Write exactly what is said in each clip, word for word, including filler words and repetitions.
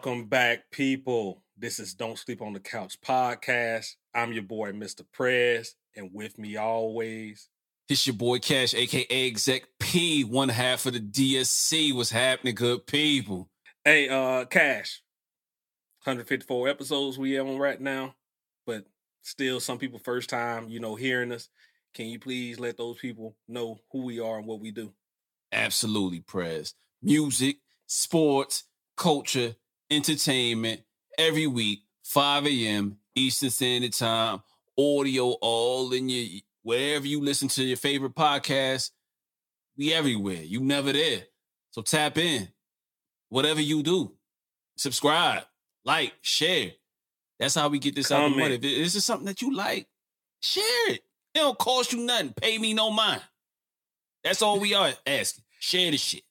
Welcome back, people. This is Don't Sleep on the Couch podcast. I'm your boy, Mister Prez, and with me always, it's your boy Cash, aka Exec P, one half of the D S C. What's happening, good people? Hey, uh, Cash. one hundred fifty-four episodes we on right now, but still, some people first time, you know, hearing us. Can you please let those people know who we are and what we do? Absolutely, Prez. Music, sports, culture, entertainment, every week, five a.m. Eastern Standard Time, audio all in your, wherever you listen to your favorite podcast, we everywhere. You never there. So tap in. Whatever you do, subscribe, like, share. That's how we get this Comment. Out of the money. If this is something that you like, share it. It don't cost you nothing. Pay me no mind. That's all we are asking. Share the shit.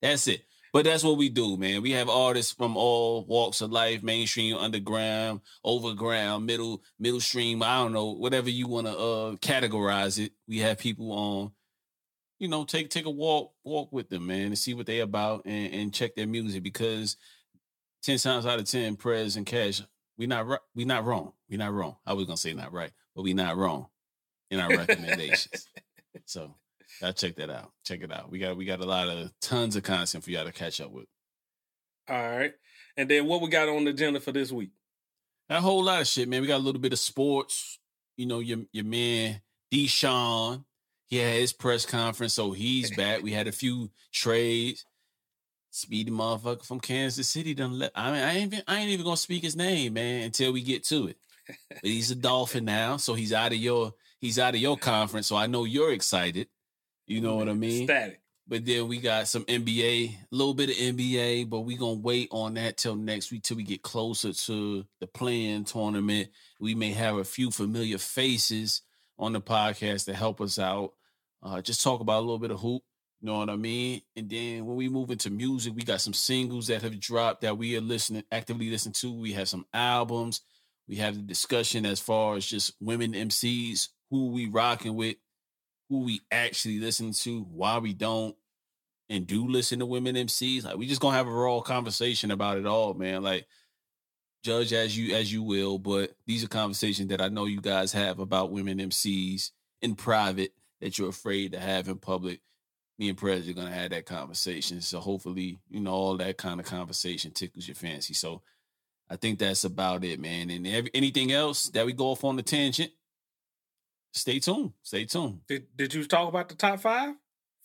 That's it. But that's what we do, man. We have artists from all walks of life, mainstream, underground, overground, middle, middle stream. I don't know, whatever you want to uh, categorize it. We have people on, you know, take take a walk, walk with them, man, and see what they about and, and check their music, because ten times out of ten, Prez and Cash, we not we not wrong. We not wrong. I was gonna say not right, but we not wrong in our recommendations. So. Y'all check that out. Check it out. We got we got a lot of tons of content for y'all to catch up with. All right. And then what we got on the agenda for this week? A whole lot of shit, man. We got a little bit of sports. You know, your your man Deshaun. He had his press conference, so he's back. We had a few trades. Speedy motherfucker from Kansas City done left. I mean, I ain't even, I ain't even gonna speak his name, man, until we get to it. But he's a Dolphin now, so he's out of your he's out of your conference. So I know you're excited. You know what I mean? Static. But then we got some N B A, a little bit of N B A, but we're going to wait on that till next week, till we get closer to the play-in tournament. We may have a few familiar faces on the podcast to help us out. Uh, just talk about a little bit of hoop. You know what I mean? And then when we move into music, we got some singles that have dropped that we are listening, actively listening to. We have some albums. We have the discussion as far as just women M Cs, who we rocking with, who we actually listen to, why we don't, and do listen to women M Cs. Like, we just gonna have a raw conversation about it all, man. Like, judge as you as you will, but these are conversations that I know you guys have about women M Cs in private that you're afraid to have in public. Me and Prez are gonna have that conversation. So hopefully, you know, all that kind of conversation tickles your fancy. So I think that's about it, man. And every, anything else that we go off on the tangent, Stay tuned. Stay tuned. Did Did you talk about the top five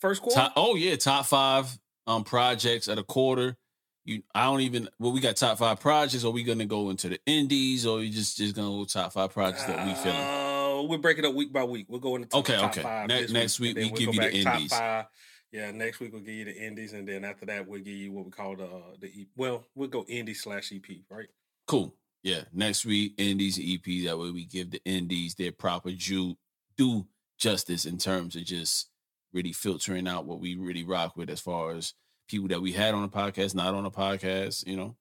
first quarter? Top, oh yeah, top five um projects of the quarter. You, I don't even. Well, we got top five projects. Are we gonna go into the indies, or are you just just gonna go top five projects that we feeling? Uh, we'll break it up week by week. We'll go into top, okay, top okay. five. Ne- next week, week we we'll give you the indies. Top five. Yeah, next week we'll give you the indies, and then after that we'll give you what we call the uh, the well we'll go indie slash E P, right? Cool. Yeah, next week indies and E P. That way we give the indies their proper due. do justice in terms of just really filtering out what we really rock with as far as people that we had on the podcast, not on the podcast. You know,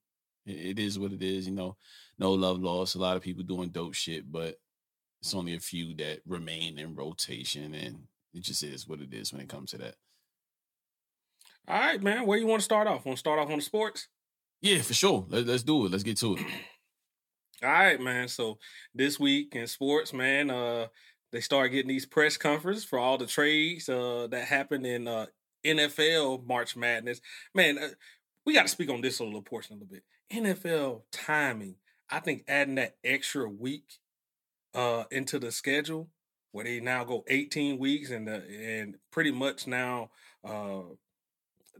it, it is what it is, you know, no love lost. A lot of people doing dope shit, but it's only a few that remain in rotation, and it just is what it is when it comes to that. All right, man. Where you want to start off? Want to start off on the sports? Yeah, for sure. Let, let's do it. Let's get to it. All right, man. So this week in sports, man, uh, they started getting these press conferences for all the trades uh, that happened in uh, N F L March Madness. Man, uh, we got to speak on this a little portion a little bit. N F L timing. I think adding that extra week uh, into the schedule, where they now go eighteen weeks, and the, and pretty much now uh,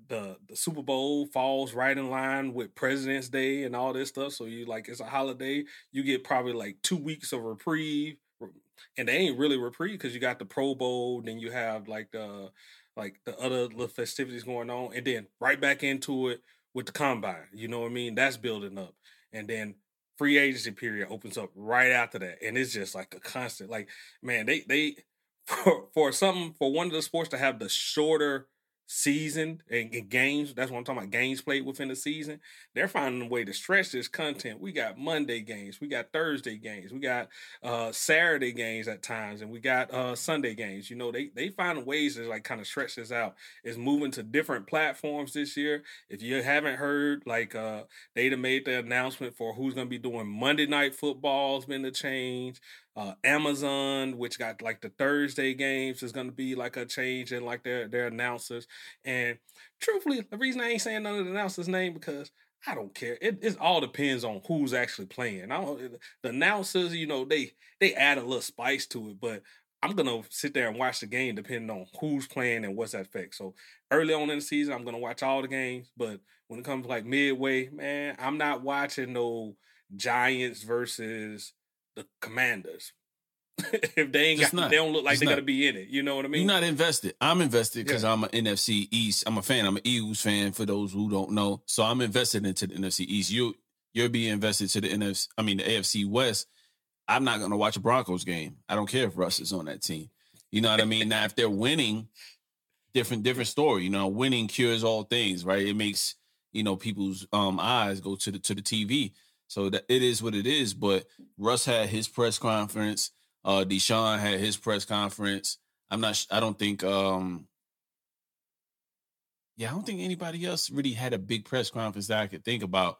the the Super Bowl falls right in line with President's Day and all this stuff. So you like it's a holiday. You get probably like two weeks of reprieve. And they ain't really reprieve, because you got the Pro Bowl, then you have like the like the other little festivities going on, and then right back into it with the combine. You know what I mean? That's building up, and then free agency period opens up right after that, and it's just like a constant. Like, man, they they for for something for one of the sports to have the shorter season and, and games. That's what I'm talking about. Games played within the season. They're finding a way to stretch this content. We got Monday games. We got Thursday games. We got uh, Saturday games at times, and we got uh, Sunday games. You know, they they find ways to like kind of stretch this out. It's moving to different platforms this year. If you haven't heard, like uh, they done made the announcement for who's going to be doing Monday Night Football has been the change. Uh, Amazon, which got like the Thursday games, is going to be like a change in like their, their announcers. And truthfully, the reason I ain't saying none of the announcers' name because I don't care. It, it all depends on who's actually playing. I don't, the announcers, you know, they they add a little spice to it, but I'm going to sit there and watch the game depending on who's playing and what's at effect. So early on in the season, I'm going to watch all the games. But when it comes to like midway, man, I'm not watching no Giants versus the Commanders. If they ain't got, not, they don't look like they got to be in it. You know what I mean? You're not invested. I'm invested because yeah. I'm an N F C East. I'm a fan. I'm an Eagles fan for those who don't know. So I'm invested into the N F C East. You, you're being invested to the N F C, I mean, the A F C West. I'm not going to watch a Broncos game. I don't care if Russ is on that team. You know what I mean? Now, if they're winning, different, different story. You know, winning cures all things, right? It makes, you know, people's um, eyes go to the, to the T V. So that it is what it is. But Russ had his press conference. Uh, Deshaun had his press conference. I'm not. I don't think. Um, yeah, I don't think anybody else really had a big press conference that I could think about.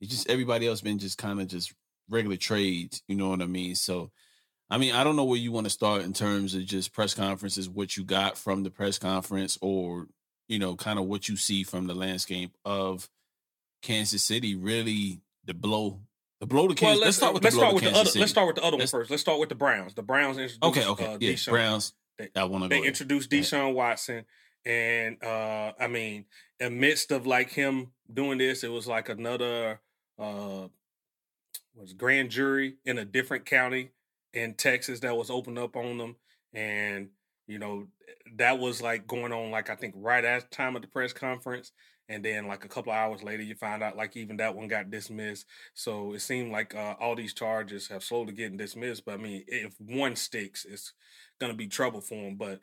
It's just everybody else been just kind of just regular trades. You know what I mean? So, I mean, I don't know where you want to start in terms of just press conferences. What you got from the press conference, or you know, kind of what you see from the landscape of Kansas City, really. The blow, the blow to Kansas. Well, let's, let's start with let's the blow start with Kansas the other. City. Let's start with the other let's, one first. Let's start with the Browns. The Browns introduced okay, okay, uh, yeah, Deshaun. Browns. They, I want to. They go introduced ahead. Deshaun Watson, and uh, I mean, amidst of like him doing this, it was like another uh, was grand jury in a different county in Texas that was opened up on them, and you know that was like going on like I think right at the time of the press conference. And then, like, a couple of hours later, you find out, like, even that one got dismissed. So it seemed like uh, all these charges have slowly getting dismissed. But, I mean, if one sticks, it's going to be trouble for him. But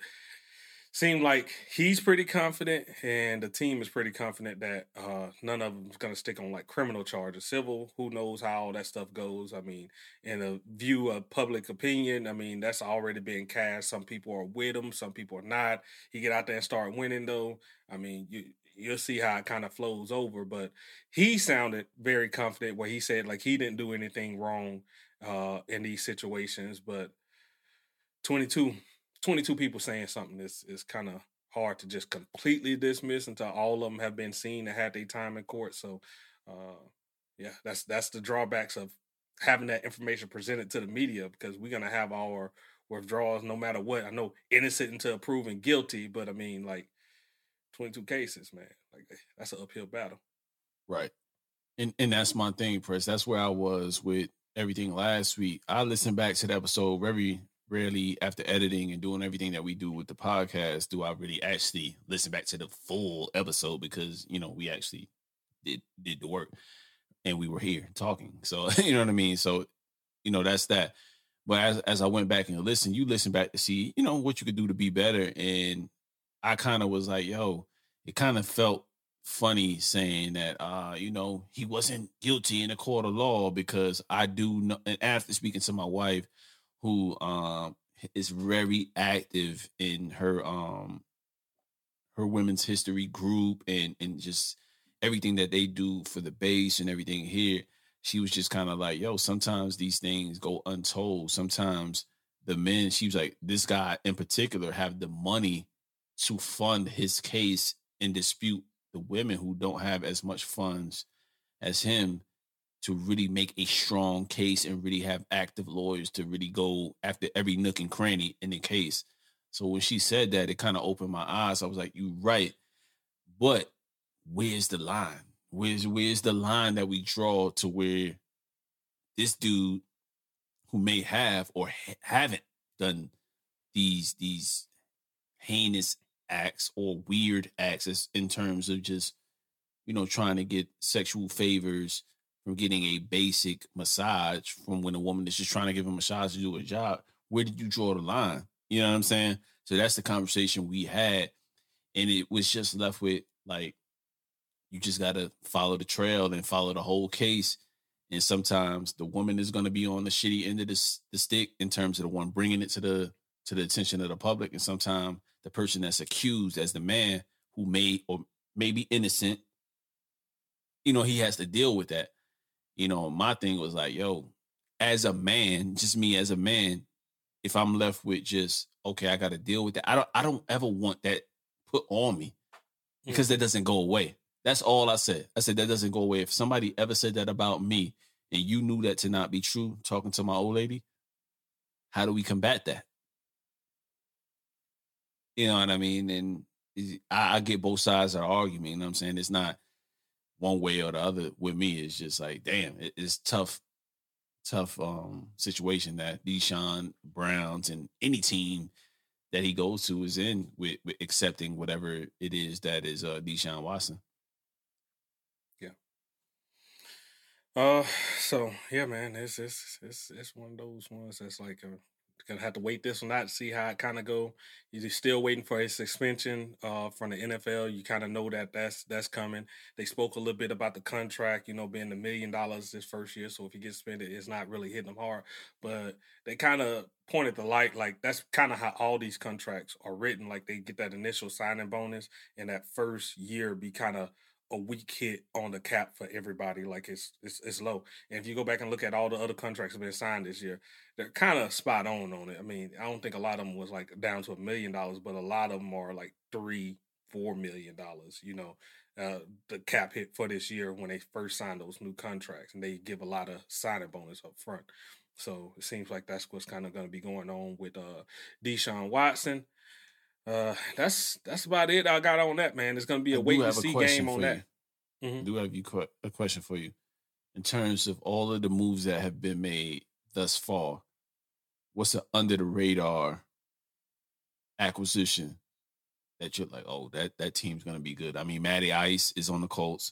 seemed like he's pretty confident, and the team is pretty confident that uh, none of them is going to stick on, like, criminal charges. Civil, who knows how all that stuff goes. I mean, in a view of public opinion, I mean, that's already been cast. Some people are with him. Some people are not. He get out there and start winning, though. I mean, you... You'll see how it kind of flows over, but he sounded very confident where he said like he didn't do anything wrong uh, in these situations. But twenty-two, twenty-two people saying something is is kind of hard to just completely dismiss until all of them have been seen and had their time in court. So uh, yeah, that's that's the drawbacks of having that information presented to the media because we're gonna have our withdrawals no matter what. I know innocent until proven guilty, but I mean like. twenty-two cases, man. Like that's an uphill battle. Right. And and that's my thing, Press. That's where I was with everything last week. I listened back to the episode very rarely after editing and doing everything that we do with the podcast. Do I really actually listen back to the full episode? Because, you know, we actually did, did the work and we were here talking. So, you know what I mean? So, you know, that's that. But as, as I went back and listened, you listen back to see, you know, what you could do to be better. And I kind of was like, yo, it kind of felt funny saying that, uh, you know, he wasn't guilty in the court of law because I do know. And after speaking to my wife, who um, is very active in her um, her women's history group and, and just everything that they do for the base and everything here, she was just kind of like, yo, sometimes these things go untold. Sometimes the men, she was like, this guy in particular have the money to fund his case and dispute the women who don't have as much funds as him to really make a strong case and really have active lawyers to really go after every nook and cranny in the case. So when she said that, it kind of opened my eyes. I was like, you're right. But where's the line? Where's, where's the line that we draw to where this dude who may have or ha- haven't done these, these heinous acts or weird acts in terms of just, you know, trying to get sexual favors from getting a basic massage from when a woman is just trying to give a massage to do a job. Where did you draw the line? You know what I'm saying? So that's the conversation we had. And it was just left with, like, you just got to follow the trail and follow the whole case. And sometimes the woman is going to be on the shitty end of the, the stick in terms of the one bringing it to the to the attention of the public. And sometimes the person that's accused as the man who may or may be innocent, you know, he has to deal with that. You know, my thing was like, yo, as a man, just me as a man, if I'm left with just, okay, I got to deal with that. I don't, I don't ever want that put on me because that doesn't go away. That's all I said. I said, that doesn't go away. If somebody ever said that about me and you knew that to not be true, talking to my old lady, how do we combat that? You know what I mean? And I, I get both sides of the argument. You know what I'm saying? It's not one way or the other with me. It's just like, damn, it, it's tough, tough um, situation that Deshaun Browns and any team that he goes to is in with, with accepting whatever it is that is uh, Deshaun Watson. Uh, so yeah, man, it's it's it's it's one of those ones that's like uh, gonna have to wait this one out to see how it kind of go. You're still waiting for his suspension uh from the N F L. You kind of know that that's that's coming. They spoke a little bit about the contract, you know, being a million dollars this first year. So if he gets suspended, it's not really hitting him hard. But they kind of pointed the light like that's kind of how all these contracts are written. Like they get that initial signing bonus, and that first year be kind of a weak hit on the cap for everybody. Like it's, it's it's low. And if you go back and look at all the other contracts that have been signed this year, they're kind of spot on on it. I mean, I don't think a lot of them was like down to a million dollars, but a lot of them are like three, four million dollars, you know, uh, the cap hit for this year when they first signed those new contracts, and they give a lot of signing bonus up front. So it seems like that's what's kind of going to be going on with uh, Deshaun Watson. Uh, that's that's about it I got on that, man. It's going to be a wait-and-see game on that. Mm-hmm. I do have you qu- a question for you. In terms of all of the moves that have been made thus far, what's an under-the-radar acquisition that you're like, oh, that, that team's going to be good? I mean, Matty Ice is on the Colts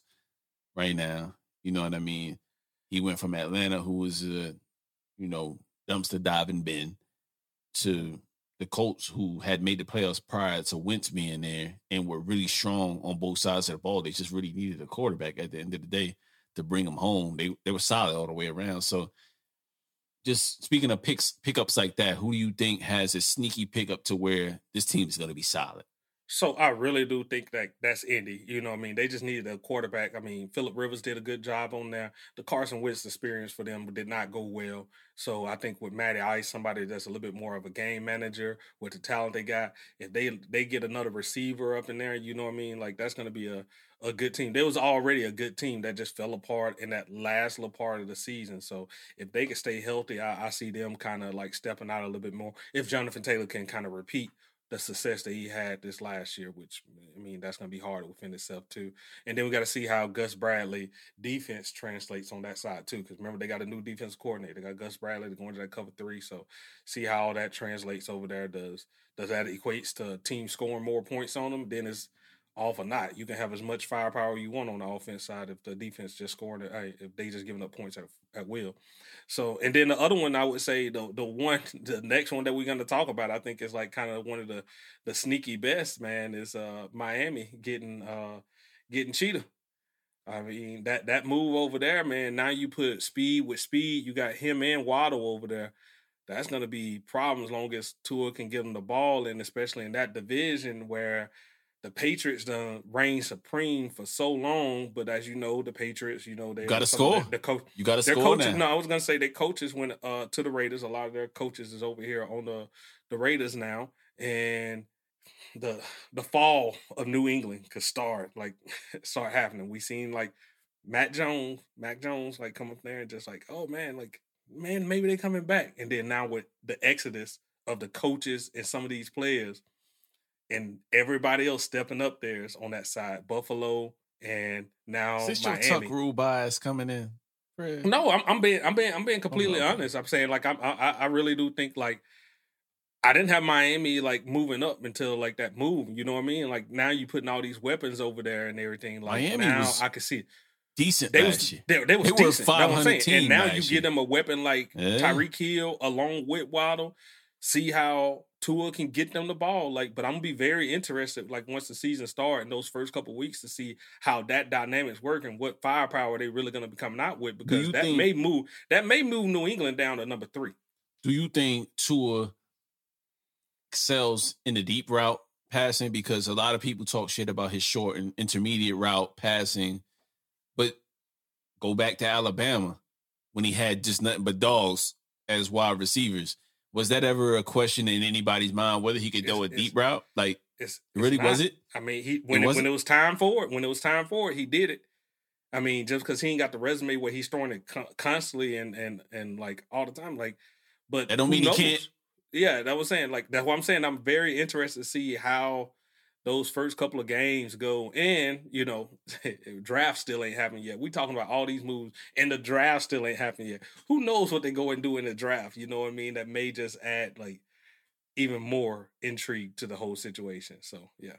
right now. You know what I mean? He went from Atlanta, who was a, you know, dumpster-diving bin, to the Colts, who had made the playoffs prior to Wentz being there and were really strong on both sides of the ball. They just really needed a quarterback at the end of the day to bring them home. They they were solid all the way around. So just speaking of picks, pickups like that, who do you think has a sneaky pickup to where this team is going to be solid? So I really do think that that's Indy. You know what I mean? They just needed a quarterback. I mean, Phillip Rivers did a good job on there. The Carson Wentz experience for them did not go well. So I think with Matty Ice, somebody that's a little bit more of a game manager with the talent they got, if they they get another receiver up in there, you know what I mean? Like, that's going to be a, a good team. There was already a good team that just fell apart in that last little part of the season. So if they can stay healthy, I, I see them kind of like stepping out a little bit more. If Jonathan Taylor can kind of repeat the success that he had this last year, which, I mean, that's going to be hard within itself too. And then we got to see how Gus Bradley defense translates on that side too, because remember, they got a new defense coordinator. They got Gus Bradley going to that cover three, so see how all that translates over there. Does does that equates to team scoring more points on them? Then it's off or not. You can have as much firepower you want on the offense side if the defense just scoring it, if they just giving up points at, at will. So, and then the other one, I would say the the one, the next one that we're going to talk about, I think is like kind of one of the, the sneaky best, man, is uh, Miami getting uh, getting Cheetah. I mean, that, that move over there, man, now you put speed with speed. You got him and Waddle over there. That's going to be problems as long as Tua can give him the ball, and especially in that division where the Patriots done reign supreme for so long, but as you know, the Patriots, you know, they got to score. The coach, you got to score coaches, now. No, I was gonna say their coaches went uh, to the Raiders. A lot of their coaches is over here on the, the Raiders now, and the the fall of New England could start like start happening. We seen like Matt Jones, Mac Jones, like come up there and just like, oh man, like man, maybe they coming back. And then now with the exodus of the coaches and some of these players, and everybody else stepping up there is on that side. Buffalo and now since Miami. Since your Tuck Rule bias coming in, Fred. No, I'm, I'm being, I'm being, I'm being completely oh, no, honest. Man. I'm saying like I'm, I, I really do think like I didn't have Miami like moving up until like that move. You know what I mean? Like now you putting all these weapons over there and everything. Like Miami now was I can see it. Decent they last was, year. They, they was they decent. Were a five hundred team. And now you year. Get them a weapon like yeah. Tyreek Hill along with Waddle. see how Tua can get them the ball. Like, but I'm gonna be very interested, like, once the season starts in those first couple weeks, to see how that dynamic's working, what firepower they really gonna be coming out with, because that think, may move that may move New England down to number three. Do you think Tua excels in the deep route passing? Because a lot of people talk shit about his short and intermediate route passing, but go back to Alabama when he had just nothing but dogs as wide receivers. Was that ever a question in anybody's mind whether he could it's, go a deep route? Like, it's, it's really not, was it? I mean, he when it, it when it was time for it, when it was time for it, he did it. I mean, just because he ain't got the resume where he's throwing it con- constantly and and and like all the time, like, but I don't mean knows? He can't. Yeah, that was saying like that's what I'm saying. I'm very interested to see how those first couple of games go, and you know, draft still ain't happened yet. We talking about all these moves, and the draft still ain't happened yet. Who knows what they go and do in the draft? You know what I mean? That may just add like even more intrigue to the whole situation. So yeah,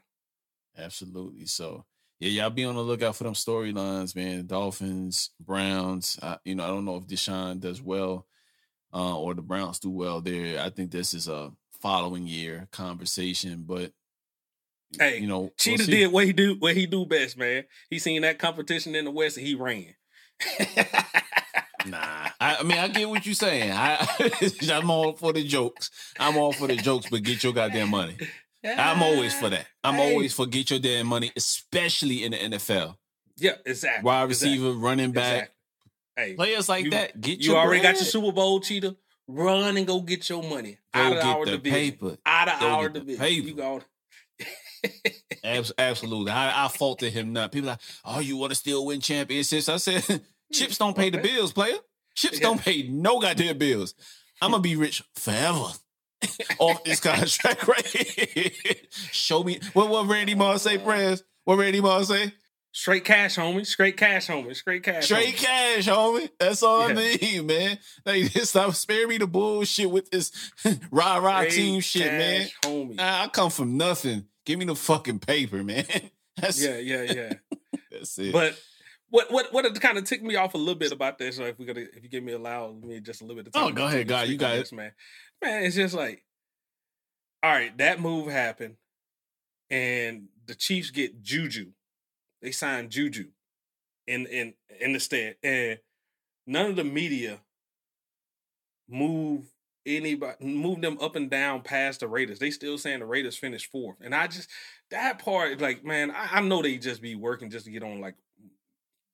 absolutely. So yeah, y'all be on the lookout for them storylines, man. Dolphins, Browns. I, you know, I don't know if Deshaun does well uh, or the Browns do well there. I think this is a following year conversation, but. Hey, you know, Cheetah we'll did what he do what he do best, man. He seen that competition in the West and he ran. Nah, I, I mean, I get what you're saying. I, I'm all for the jokes. I'm all for the jokes, but get your goddamn money. I'm always for that. I'm hey. always for get your damn money, especially in the N F L. Yeah, exactly. Wide receiver, exactly. running back, exactly. hey, players like you, that. Get you your already bread. Got your Super Bowl, Cheetah. Run and go get your money go out of our division. Paper. Out of go our division, you go. Absolutely. I, I faulted him not. People are like, oh, you want to still win championships? I said, chips don't pay the bills, player. Chips yeah. don't pay no goddamn bills. I'm going to be rich forever off this contract right here. Show me. What what Randy Moss say, Prez? What Randy Moss say? Straight cash, homie. Straight cash, homie. Straight cash, Straight homie. cash, homie. That's all yeah. I need, man. Like, this, stop sparing me the bullshit with this rah-rah Straight team shit, cash, man. Homie. I, I come from nothing. Give me the fucking paper, man. That's, yeah, yeah, yeah. That's it. But what what what kind of ticked me off a little bit about this? So if we gotta, if you give me allow me just a little bit of time. Oh, go ahead, God. You got it, man. Man, it's just like, all right, that move happened, and the Chiefs get JuJu. They signed JuJu in in in the stand, and none of the media move. Anybody move them up and down past the Raiders. They still saying the Raiders finished fourth. And I just, that part, like, man, I, I know they just be working just to get on, like,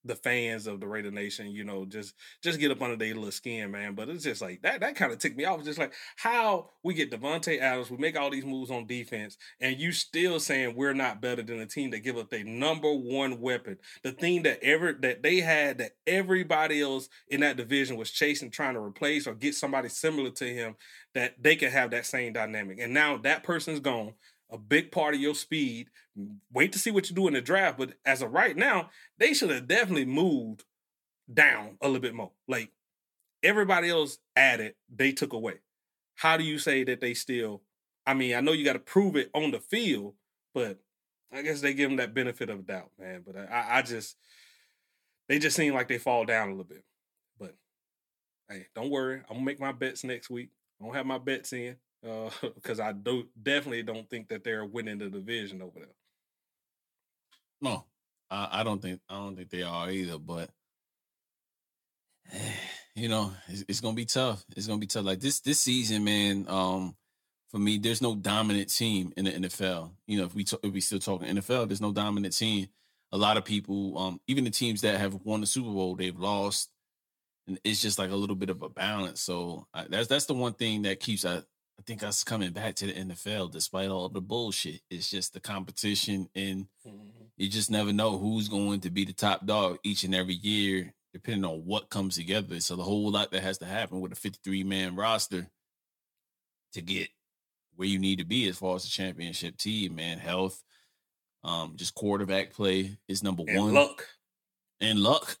the fans of the Raider Nation, you know, just just get up under their little skin, man. But it's just like, that that kind of ticked me off. It's just like, how we get Davante Adams, we make all these moves on defense, and you still saying we're not better than the team that give up their number one weapon. The thing that ever that they had that everybody else in that division was chasing, trying to replace or get somebody similar to him that they can have that same dynamic. And now that person's gone. A big part of your speed. Wait to see what you do in the draft. But as of right now, they should have definitely moved down a little bit more. Like, everybody else added, they took away. How do you say that they still, I mean, I know you got to prove it on the field, but I guess they give them that benefit of doubt, man. But I, I just, they just seem like they fall down a little bit. But, hey, don't worry. I'm going to make my bets next week. I don't have my bets in. Uh, because I do definitely don't think that they're winning the division over there. No, I, I don't think I don't think they are either. But you know, it's, it's gonna be tough. It's gonna be tough. Like this this season, man. Um, for me, there's no dominant team in the N F L. You know, if we t- if we still talking N F L, there's no dominant team. A lot of people, um, even the teams that have won the Super Bowl, they've lost, and it's just like a little bit of a balance. So I, that's that's the one thing that keeps I. I think us coming back to the N F L, despite all the bullshit, it's just the competition, and mm-hmm. you just never know who's going to be the top dog each and every year, depending on what comes together. So the whole lot that has to happen with a fifty-three man roster to get where you need to be as far as the championship team, man. Health, um, just quarterback play is number and one. Luck. And luck.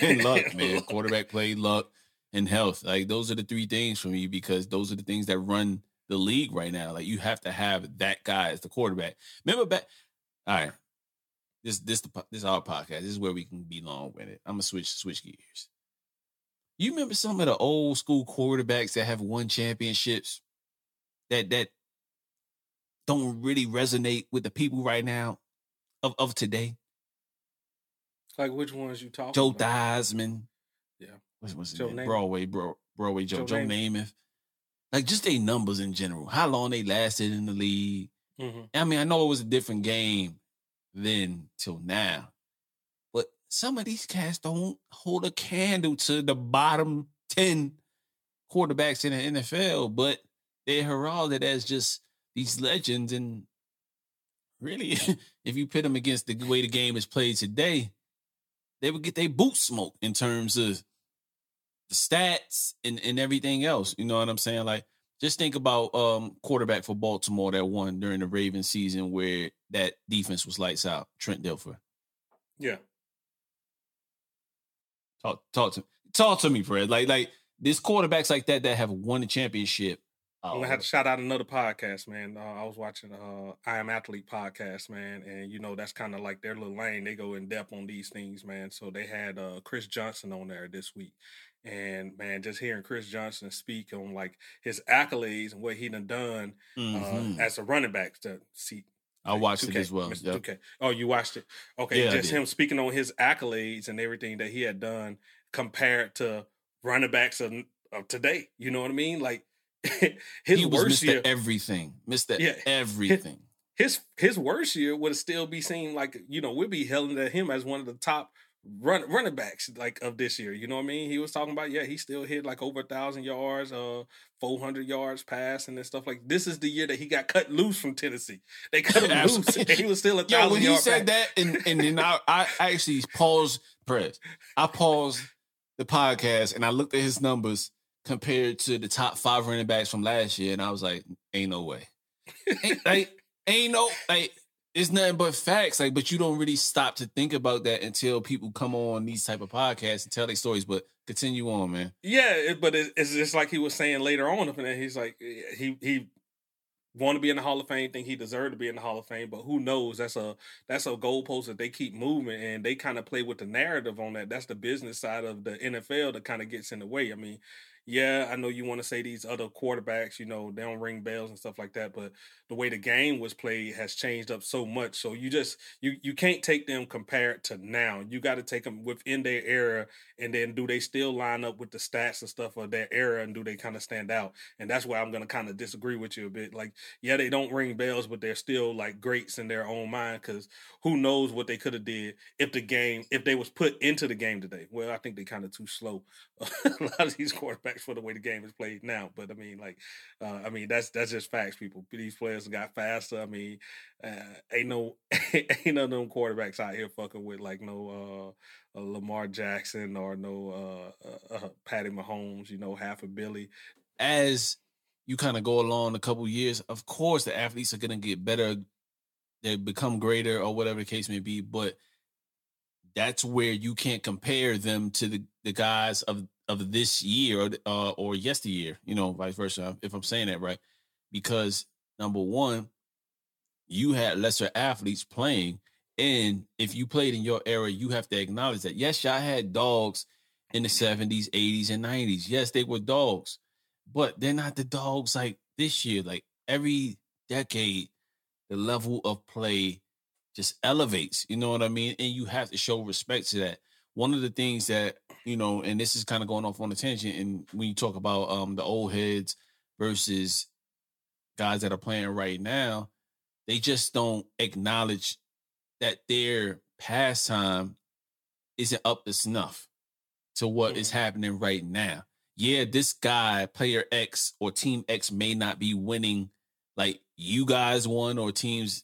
And luck, man. Luck. Quarterback play, luck. And health, like those are the three things for me, because those are the things that run the league right now. Like you have to have that guy as the quarterback. Remember back, all right. This this this our podcast. This is where we can be long with it. I'm gonna switch switch gears. You remember some of the old school quarterbacks that have won championships? that that don't really resonate with the people right now of, of today. Like which ones you talking Joe about? Joe Theismann. Yeah. What's, what's Joe his name? Namath. Broadway, bro, Broadway Joe, Joe, Joe Namath. Like just their numbers in general, how long they lasted in the league. Mm-hmm. I mean, I know it was a different game then till now, but some of these cats don't hold a candle to the bottom ten quarterbacks in the N F L, but they're heralded as just these legends. And really, if you pit them against the way the game is played today, they would get their boot smoked in terms of the stats and, and everything else. You know what I'm saying? Like, just think about um, quarterback for Baltimore that won during the Ravens season where that defense was lights out, Trent Dilfer. Yeah. Talk, talk to talk to me, Fred. Like, like there's quarterbacks like that that have won a championship. I'm gonna have to shout out another podcast, man. Uh, I was watching uh, I Am Athlete podcast, man, and you know that's kind of like their little lane. They go in depth on these things, man. So they had uh, Chris Johnson on there this week, and man, just hearing Chris Johnson speak on like his accolades and what he done done mm-hmm. uh, as a running back. To see, I like, watched two K, it as well. Yep. Okay, oh, you watched it? Okay, yeah, just him speaking on his accolades and everything that he had done compared to running backs of, of today. You know what I mean? Like. His he was worst Mister year, everything, Mister Yeah, everything. His his worst year would still be seen like, you know, we'd be hailing at him as one of the top run, running backs like of this year. You know what I mean? He was talking about, yeah, he still hit like over a thousand yards, uh, four hundred yards passing and stuff like. This is the year that he got cut loose from Tennessee. They cut him loose, and he was still a thousand. Yo, when he yard said pass. That, and and then I, I actually paused. Press. I paused the podcast and I looked at his numbers. Compared to the top five running backs from last year, and I was like, "Ain't no way, ain't, like, ain't no, like, it's nothing but facts." Like, but you don't really stop to think about that until people come on these type of podcasts and tell their stories. But continue on, man. Yeah, it, but it, it's just like he was saying later on. He's like, he he want to be in the Hall of Fame, think he deserved to be in the Hall of Fame, but who knows? That's a that's a goalpost that they keep moving, and they kind of play with the narrative on that. That's the business side of the N F L that kind of gets in the way. I mean. Yeah, I know you want to say these other quarterbacks, you know, they don't ring bells and stuff like that, but the way the game was played has changed up so much. So you just, you you can't take them compared to now. You got to take them within their era, and then do they still line up with the stats and stuff of their era, and do they kind of stand out? And that's why I'm going to kind of disagree with you a bit. Like, yeah, they don't ring bells, but they're still like greats in their own mind, because who knows what they could have did if the game, if they was put into the game today. Well, I think they kind of too slow. A lot of these quarterbacks for the way the game is played now, but I mean, like, uh, I mean, that's that's just facts, people. These players got faster. I mean, uh, ain't no ain't none of them quarterbacks out here fucking with like no uh, uh, Lamar Jackson or no uh, uh, uh, Patty Mahomes. You know, half of Billy. As you kind of go along a couple years, of course, the athletes are gonna get better. They become greater or whatever the case may be, but that's where you can't compare them to the, the guys of. of this year uh, or yesteryear, you know, vice versa, if I'm saying that right. Because, number one, you had lesser athletes playing, and if you played in your era, you have to acknowledge that. Yes, y'all had dogs in the seventies, eighties, and nineties. Yes, they were dogs, but they're not the dogs like this year. Like, every decade, the level of play just elevates, you know what I mean? And you have to show respect to that. One of the things that, you know, and this is kind of going off on a tangent, and when you talk about um, the old heads versus guys that are playing right now, they just don't acknowledge that their pastime isn't up to snuff to what mm-hmm. is happening right now. Yeah, this guy, player X or team X, may not be winning like you guys won or teams,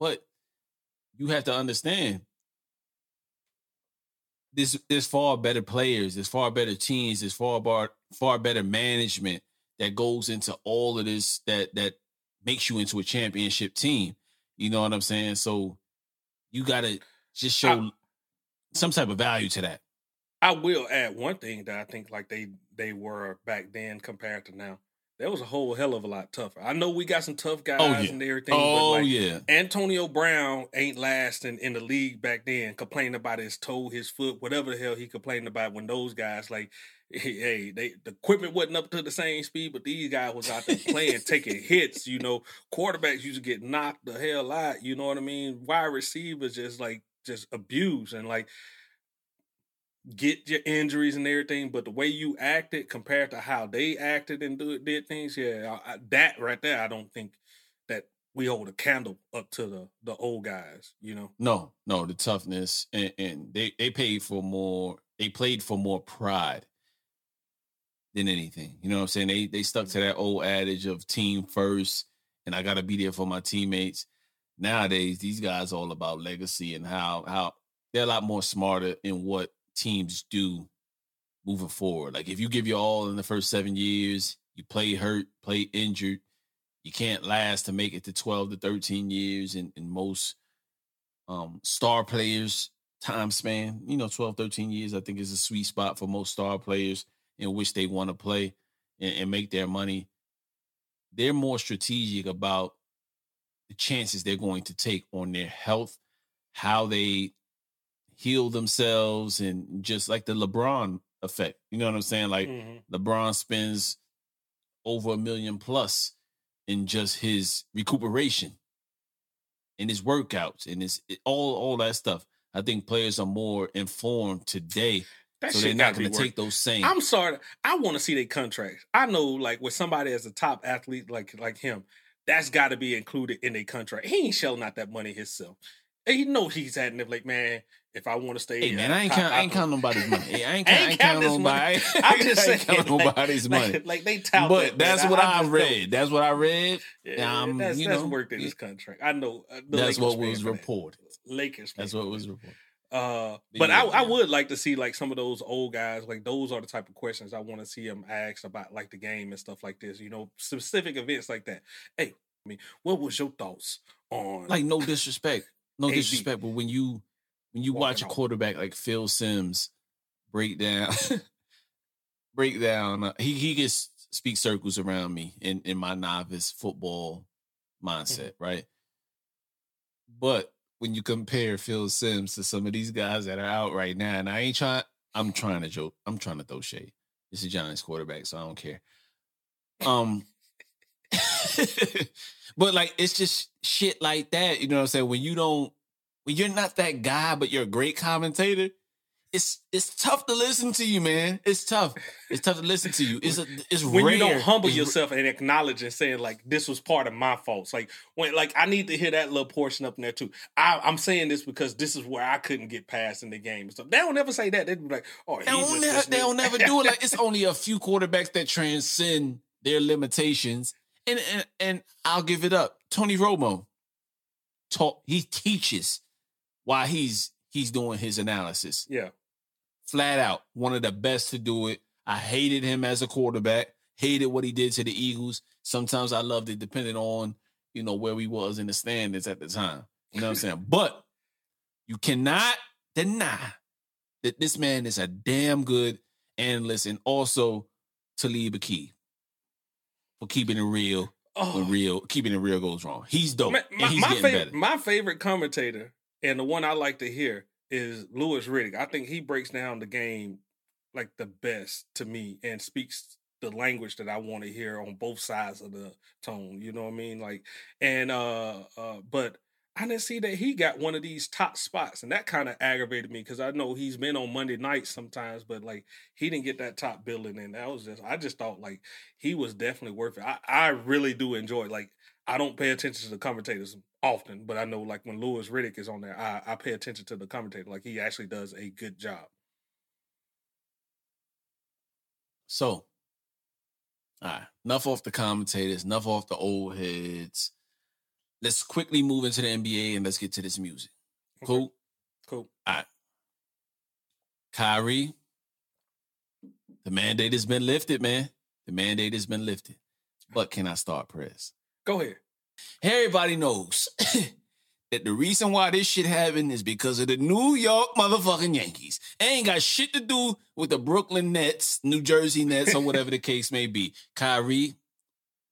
but you have to understand. There's, there's far better players, there's far better teams, there's far bar, far better management that goes into all of this that that makes you into a championship team. You know what I'm saying? So you got to just show I, some type of value to that. I will add one thing that I think like they, they were back then compared to now. that was a whole hell of a lot tougher. I know we got some tough guys oh, yeah. and everything. Oh, but like, yeah. Antonio Brown ain't lasting in the league back then, complaining about his toe, his foot, whatever the hell he complained about when those guys, like, hey, they the equipment wasn't up to the same speed, but these guys was out there playing, taking hits, you know. Quarterbacks used to get knocked the hell out, you know what I mean? Wide receivers just, like, just abused and, like, get your injuries and everything, but the way you acted compared to how they acted and do, did things, yeah, I, that right there, I don't think that we hold a candle up to the, the old guys, you know? No, no, the toughness, and, and they, they paid for more, they played for more pride than anything, you know what I'm saying? They, they stuck to that old adage of team first, and I got to be there for my teammates. Nowadays, these guys are all about legacy and how how they're a lot more smarter in what teams do moving forward. Like, if you give your all in the first seven years, you play hurt, play injured, you can't last to make it to twelve to thirteen years in, in most um, star players' time span. You know, twelve, thirteen years, I think, is a sweet spot for most star players in which they want to play and, and make their money. They're more strategic about the chances they're going to take on their health, how they heal themselves, and just like the LeBron effect. You know what I'm saying? Like, mm-hmm. LeBron spends over a million plus in just his recuperation and his workouts and his it, all, all that stuff. I think players are more informed today. That so they're not going to take those same. I'm sorry. I want to see their contracts. I know, like, with somebody as a top athlete like, like him, that's got to be included in their contract. He ain't shelling out that money himself. And you know he's had them, like, man, if I want to stay, hey, man, I ain't count, I ain't count nobody's money. Hey, I ain't count, I ain't count, count nobody. I'm just saying, I ain't count nobody's like, money. Like, like they tout, but it, that's man. what I, I read. That's what I read. Yeah, um, that's, you that's know, worked in this contract. I know. Uh, that's, what that. Lakers that's what was reported. Lakers. That's what was reported. Uh, but yeah, I, yeah. I would like to see, like, some of those old guys. Like, those are the type of questions I want to see them asked about, like, the game and stuff like this. You know, specific events like that. Hey, I mean, what was your thoughts on? Like, no disrespect. No disrespect, but when you when you watch a quarterback like Phil Simms break down, break down, uh, he he gets speak circles around me in, in my novice football mindset, mm-hmm. right? But when you compare Phil Simms to some of these guys that are out right now, and I ain't trying, I'm trying to joke, I'm trying to throw shade. This is Giants quarterback, so I don't care. Um. But, like, it's just shit like that. You know what I'm saying? When you don't, when you're not that guy, but you're a great commentator, it's it's tough to listen to you, man. It's tough. It's tough to listen to you. It's a, it's when rare. You don't humble it's yourself and acknowledge and saying, like, this was part of my faults. Like, when, like, I need to hear that little portion up in there too. I, I'm saying this because this is where I couldn't get past in the game and stuff. They don't ever say that. They'd be like, oh, they don't, never, they don't never do it. Like, it's only a few quarterbacks that transcend their limitations. And, and and I'll give it up. Tony Romo, talk, he teaches while he's he's doing his analysis. Yeah. Flat out, one of the best to do it. I hated him as a quarterback, hated what he did to the Eagles. Sometimes I loved it, depending on, you know, where we was in the standings at the time. You know what I'm saying? But you cannot deny that this man is a damn good analyst, and also Talib Akib. For keeping it real, oh. real, keeping it real goes wrong. He's dope. My, my, and he's my, getting favorite, better. my favorite commentator, and the one I like to hear, is Louis Riddick. I think he breaks down the game like the best to me, and speaks the language that I want to hear on both sides of the tone. You know what I mean? Like, and uh, uh, but I didn't see that he got one of these top spots, and that kind of aggravated me, because I know he's been on Monday nights sometimes, but, like, he didn't get that top billing, and that was just, I just thought, like, he was definitely worth it. I, I really do enjoy it. Like, I don't pay attention to the commentators often, but I know, like, when Louis Riddick is on there, I, I pay attention to the commentator. Like, he actually does a good job. So, all right, enough off the commentators, enough off the old heads. Let's quickly move into the N B A and let's get to this music. Okay. Cool? Cool. All right. Kyrie, the mandate has been lifted, man. The mandate has been lifted. But can I start, Prez? Go ahead. Everybody knows that the reason why this shit happened is because of the New York motherfucking Yankees. It ain't got shit to do with the Brooklyn Nets, New Jersey Nets, or whatever the case may be. Kyrie,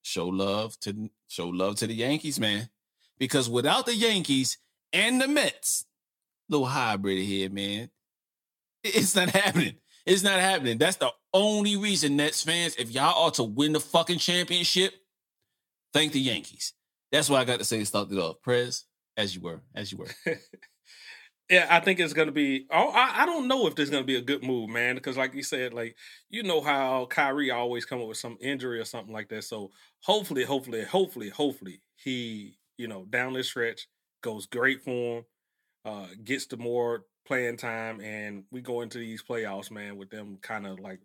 show love to show love to the Yankees, man. Because without the Yankees and the Mets, little hybrid here, man, it's not happening. It's not happening. That's the only reason, Nets fans, if y'all are to win the fucking championship, thank the Yankees. That's why I got to say to start it off. Prez, as you were, as you were. Yeah, I think it's going to be, I, I don't know if there's going to be a good move, man, because like you said, like, you know how Kyrie always come up with some injury or something like that. So hopefully, hopefully, hopefully, hopefully he, you know, down this stretch goes great for him, uh, gets the more playing time, and we go into these playoffs, man, with them kind of like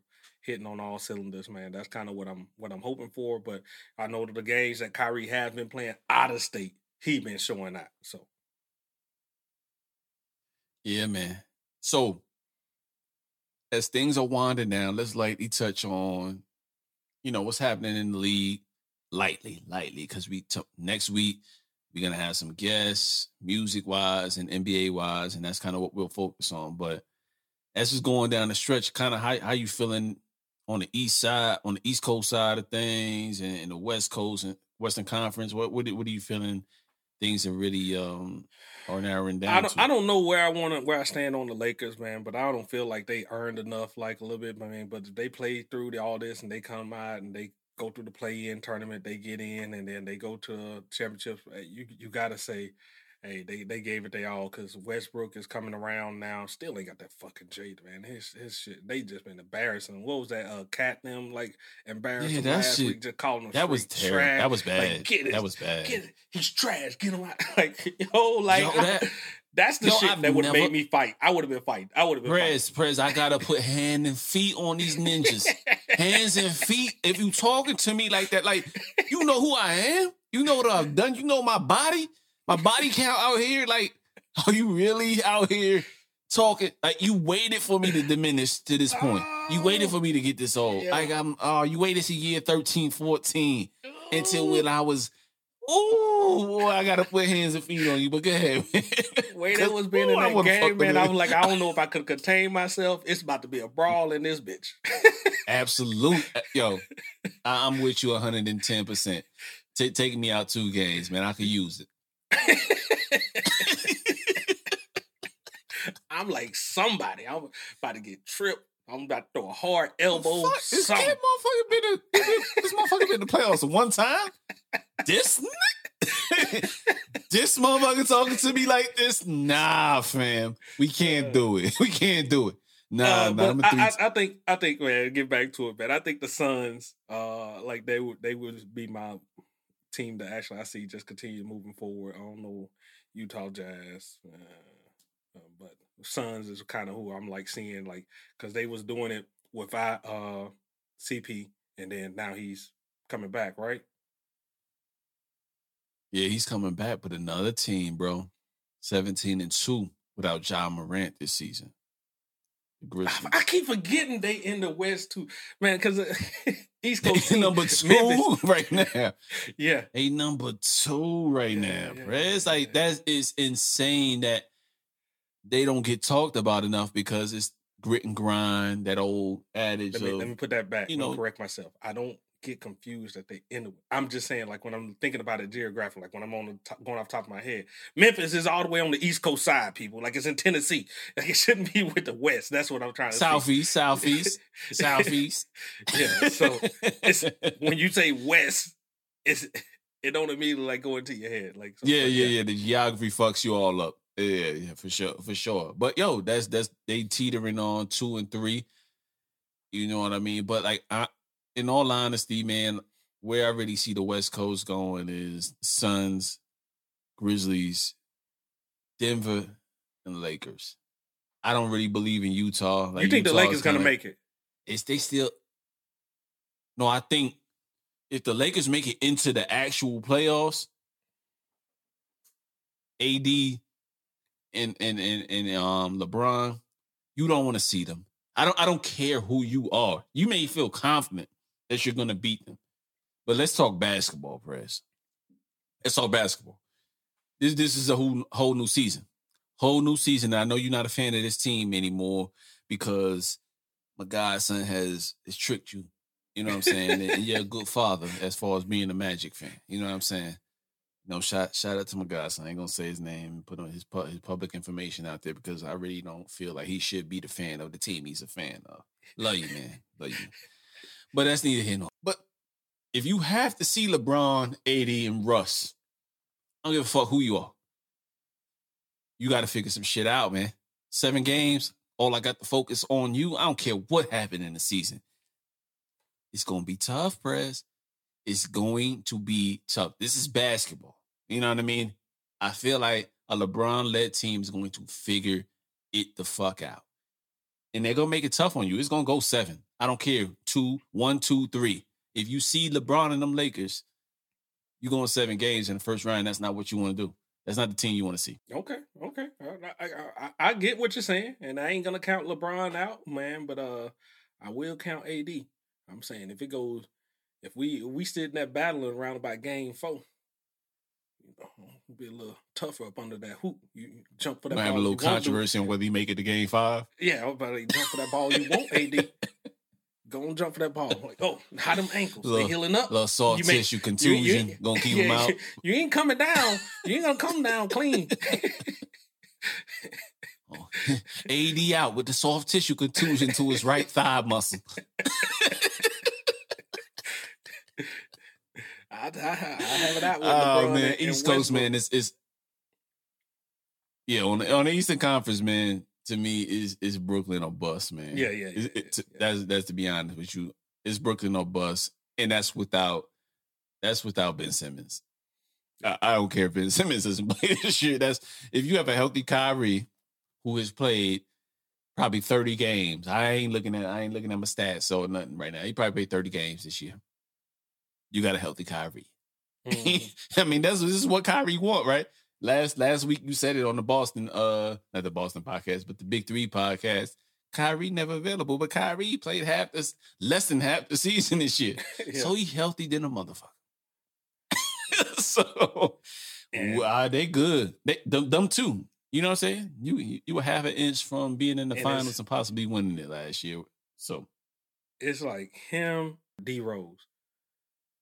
hitting on all cylinders, man. That's kind of what I'm what I'm hoping for, but I know that the games that Kyrie has been playing out of state, he been showing out, so. Yeah, man. So, as things are winding down, let's lightly touch on, you know, what's happening in the league. Lightly, lightly, because we t- next week we're gonna have some guests, music-wise and N B A-wise, and that's kind of what we'll focus on. But as it's going down the stretch, kind of how how you feeling on the east side, on the East Coast side of things, and, and the West Coast and Western Conference. What what what are you feeling? Things are really um, are narrowing down. I don't, I don't know where I want to where I stand on the Lakers, man, but I don't feel like they earned enough, like a little bit. I mean, but if they play through the, all this and they come out and they go through the play-in tournament, they get in, and then they go to championships. You you gotta say, hey, they, they gave it they all, because Westbrook is coming around now. Still ain't got that fucking jade, man. His his shit. They just been embarrassing. What was that? Uh, cat them like embarrassing yeah, that last shit, week. Just calling him. That was terrible. Trash. That was bad. Like, get it, that was bad. Get it. He's trash. Get him out. Like yo, like yo, that, I, that's the yo, shit I've that would have never... made me fight. I would have been fighting. I would have been. Prez, Prez, I gotta put hand and feet on these ninjas. Hands and feet. If you talking to me like that, like you know who I am. You know what I've done. You know my body. My body count out here, like, are you really out here talking? Like, you waited for me to diminish to this point. You waited for me to get this old. Yeah. Like, I'm, oh, uh, you waited to year thirteen, fourteen ooh, until when I was, ooh, boy, I got to put hands and feet on you, but go ahead, man. Way that was being ooh, in that game, man, I was like, I don't know if I could contain myself. It's about to be a brawl in this bitch. Absolute. Yo, I'm with you one hundred ten percent. T- take me out two games, man. I could use it. I'm like somebody. I'm about to get tripped. I'm about to throw a hard elbow. Fuck, this kid motherfucker been to, this motherfucker been to playoffs one time. This this motherfucker talking to me like this. Nah, fam, we can't do it. We can't do it. Nah, uh, nah. I, I, I think I think man, get back to it, man. I think the Suns, uh, like they would they would be my team that actually I see just continue moving forward. I don't know Utah Jazz, uh, but Suns is kind of who I'm like seeing, like because they was doing it with I, uh, C P, and then now he's coming back, right? Yeah, he's coming back, but another team, bro, seventeen and two without Ja Morant this season. Grizzlies. I keep forgetting they in the West too, man. Because uh, East Coast team, number two Memphis. Right now, yeah, they number two right yeah, now. Yeah, it's yeah, like yeah. That is insane that they don't get talked about enough because it's grit and grind. That old adage. Let me, of, let me put that back. You know, correct myself. I don't get confused that they in the. I'm just saying, like when I'm thinking about it geographically, like when I'm on the top, going off the top of my head, Memphis is all the way on the East Coast side, people. Like it's in Tennessee. Like it shouldn't be with the West. That's what I'm trying to say. Southeast, Southeast, Southeast. Yeah. So it's, when you say West, it's it don't immediately like go into your head. Like yeah, like yeah, that. yeah. The geography fucks you all up. Yeah, yeah, for sure, for sure. But yo, that's that's they teetering on two and three. You know what I mean? But like I. In all honesty, man, where I really see the West Coast going is Suns, Grizzlies, Denver, and Lakers. I don't really believe in Utah. Like, you think Utah the Lakers going to make it? Is they still... No, I think if the Lakers make it into the actual playoffs, A D and and and, and um LeBron, you don't want to see them. I don't I don't care who you are. You may feel confident that you're going to beat them. But let's talk basketball, Press. Let's talk basketball. This this is a whole, whole new season. Whole new season. I know you're not a fan of this team anymore because my godson has, has tricked you You know what I'm saying? And you're a good father as far as being a Magic fan. You know what I'm saying? You know, shout shout out to my godson. I ain't gonna say his name and put on his his public information out there because I really don't feel like he should be the fan of the team he's a fan of. Love you, man. Love you. But that's neither here nor. But if you have to see LeBron, A D, and Russ, I don't give a fuck who you are. You got to figure some shit out, man. Seven games. All I got to focus on you. I don't care what happened in the season. It's going to be tough, Prez. It's going to be tough. This is basketball. You know what I mean? I feel like a LeBron-led team is going to figure it the fuck out. And they're going to make it tough on you. It's going to go seven. I don't care. Two, one, two, three. If you see LeBron and them Lakers, you're going seven games in the first round. That's not what you want to do. That's not the team you want to see. Okay, okay. I, I, I, I get what you're saying, and I ain't going to count LeBron out, man, but uh, I will count A D. I'm saying if it goes, if we if we sit in that battle around about game four, you know, it'll be a little tougher up under that hoop. You, you jump for that. Might ball have a little controversy on whether you make it to game five. Yeah, I'm about to jump for that ball you want, A D. Go and jump for that ball. Like, oh, how them ankles? Little, they healing up. Little soft you tissue make, contusion. You, you, gonna keep yeah, them out. You, you ain't coming down. You ain't gonna come down clean. Oh, A D out with the soft tissue contusion to his right thigh muscle. I, I, I have it out with oh, LeBron man, and, East and Coast Westbrook. Man, it's, it's yeah on the, on the Eastern Conference, man. To me, is is Brooklyn or bust, man. Yeah, yeah. yeah, it, it, yeah. That's that's to be honest with you. It's Brooklyn or bust, and that's without that's without Ben Simmons. I, I don't care if Ben Simmons doesn't play this year. That's if you have a healthy Kyrie who has played probably thirty games. I ain't looking at I ain't looking at my stats or nothing right now. He probably played thirty games this year. You got a healthy Kyrie. Mm-hmm. I mean, that's this is what Kyrie want, right? Last last week you said it on the Boston, uh, not the Boston podcast, but the Big Three podcast. Kyrie never available, but Kyrie played half this, less than half the season this year, yeah. So he's healthy than a motherfucker. So yeah. Are they good? They them, them two, you know what I'm saying? You you were half an inch from being in the and finals and possibly winning it last year. So it's like him, D Rose,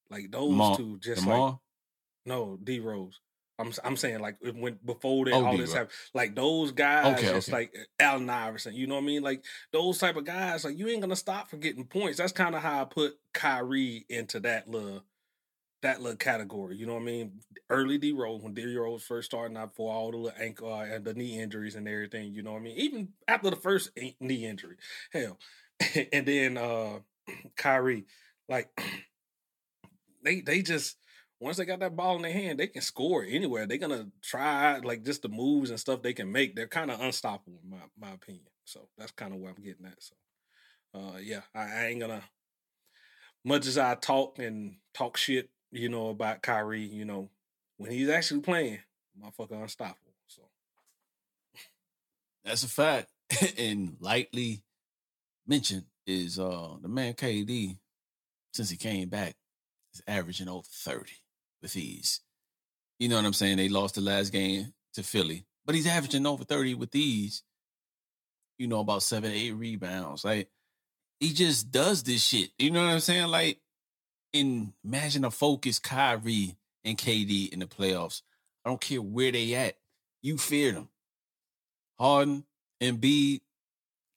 like those Lamar, two, just Lamar? Like no D Rose. I'm I'm saying like it went before that oh, all this right. happened. Like those guys, okay, it's okay. Like Allen Iverson, you know what I mean? Like those type of guys, like you ain't gonna stop from getting points. That's kind of how I put Kyrie into that little that little category. You know what I mean? Early D Rose when D Rose first starting out for all the little ankle uh, and the knee injuries and everything. You know what I mean? Even after the first knee injury, hell, and then uh, Kyrie, like they they just. Once they got that ball in their hand, they can score anywhere. They're going to try, like, just the moves and stuff they can make. They're kind of unstoppable, in my, my opinion. So that's kind of where I'm getting at. So, uh, yeah, I, I ain't going to – much as I talk and talk shit, you know, about Kyrie, you know, when he's actually playing, motherfucker unstoppable. So that's a fact. And lightly mentioned is uh, the man K D, since he came back, is averaging over thirty. With ease. You know what I'm saying? They lost the last game to Philly, but he's averaging over thirty with ease. You know, about seven, eight rebounds. Like, he just does this shit. You know what I'm saying? Like, in, imagine a focused Kyrie and K D in the playoffs. I don't care where they at. You fear them. Harden, Embiid,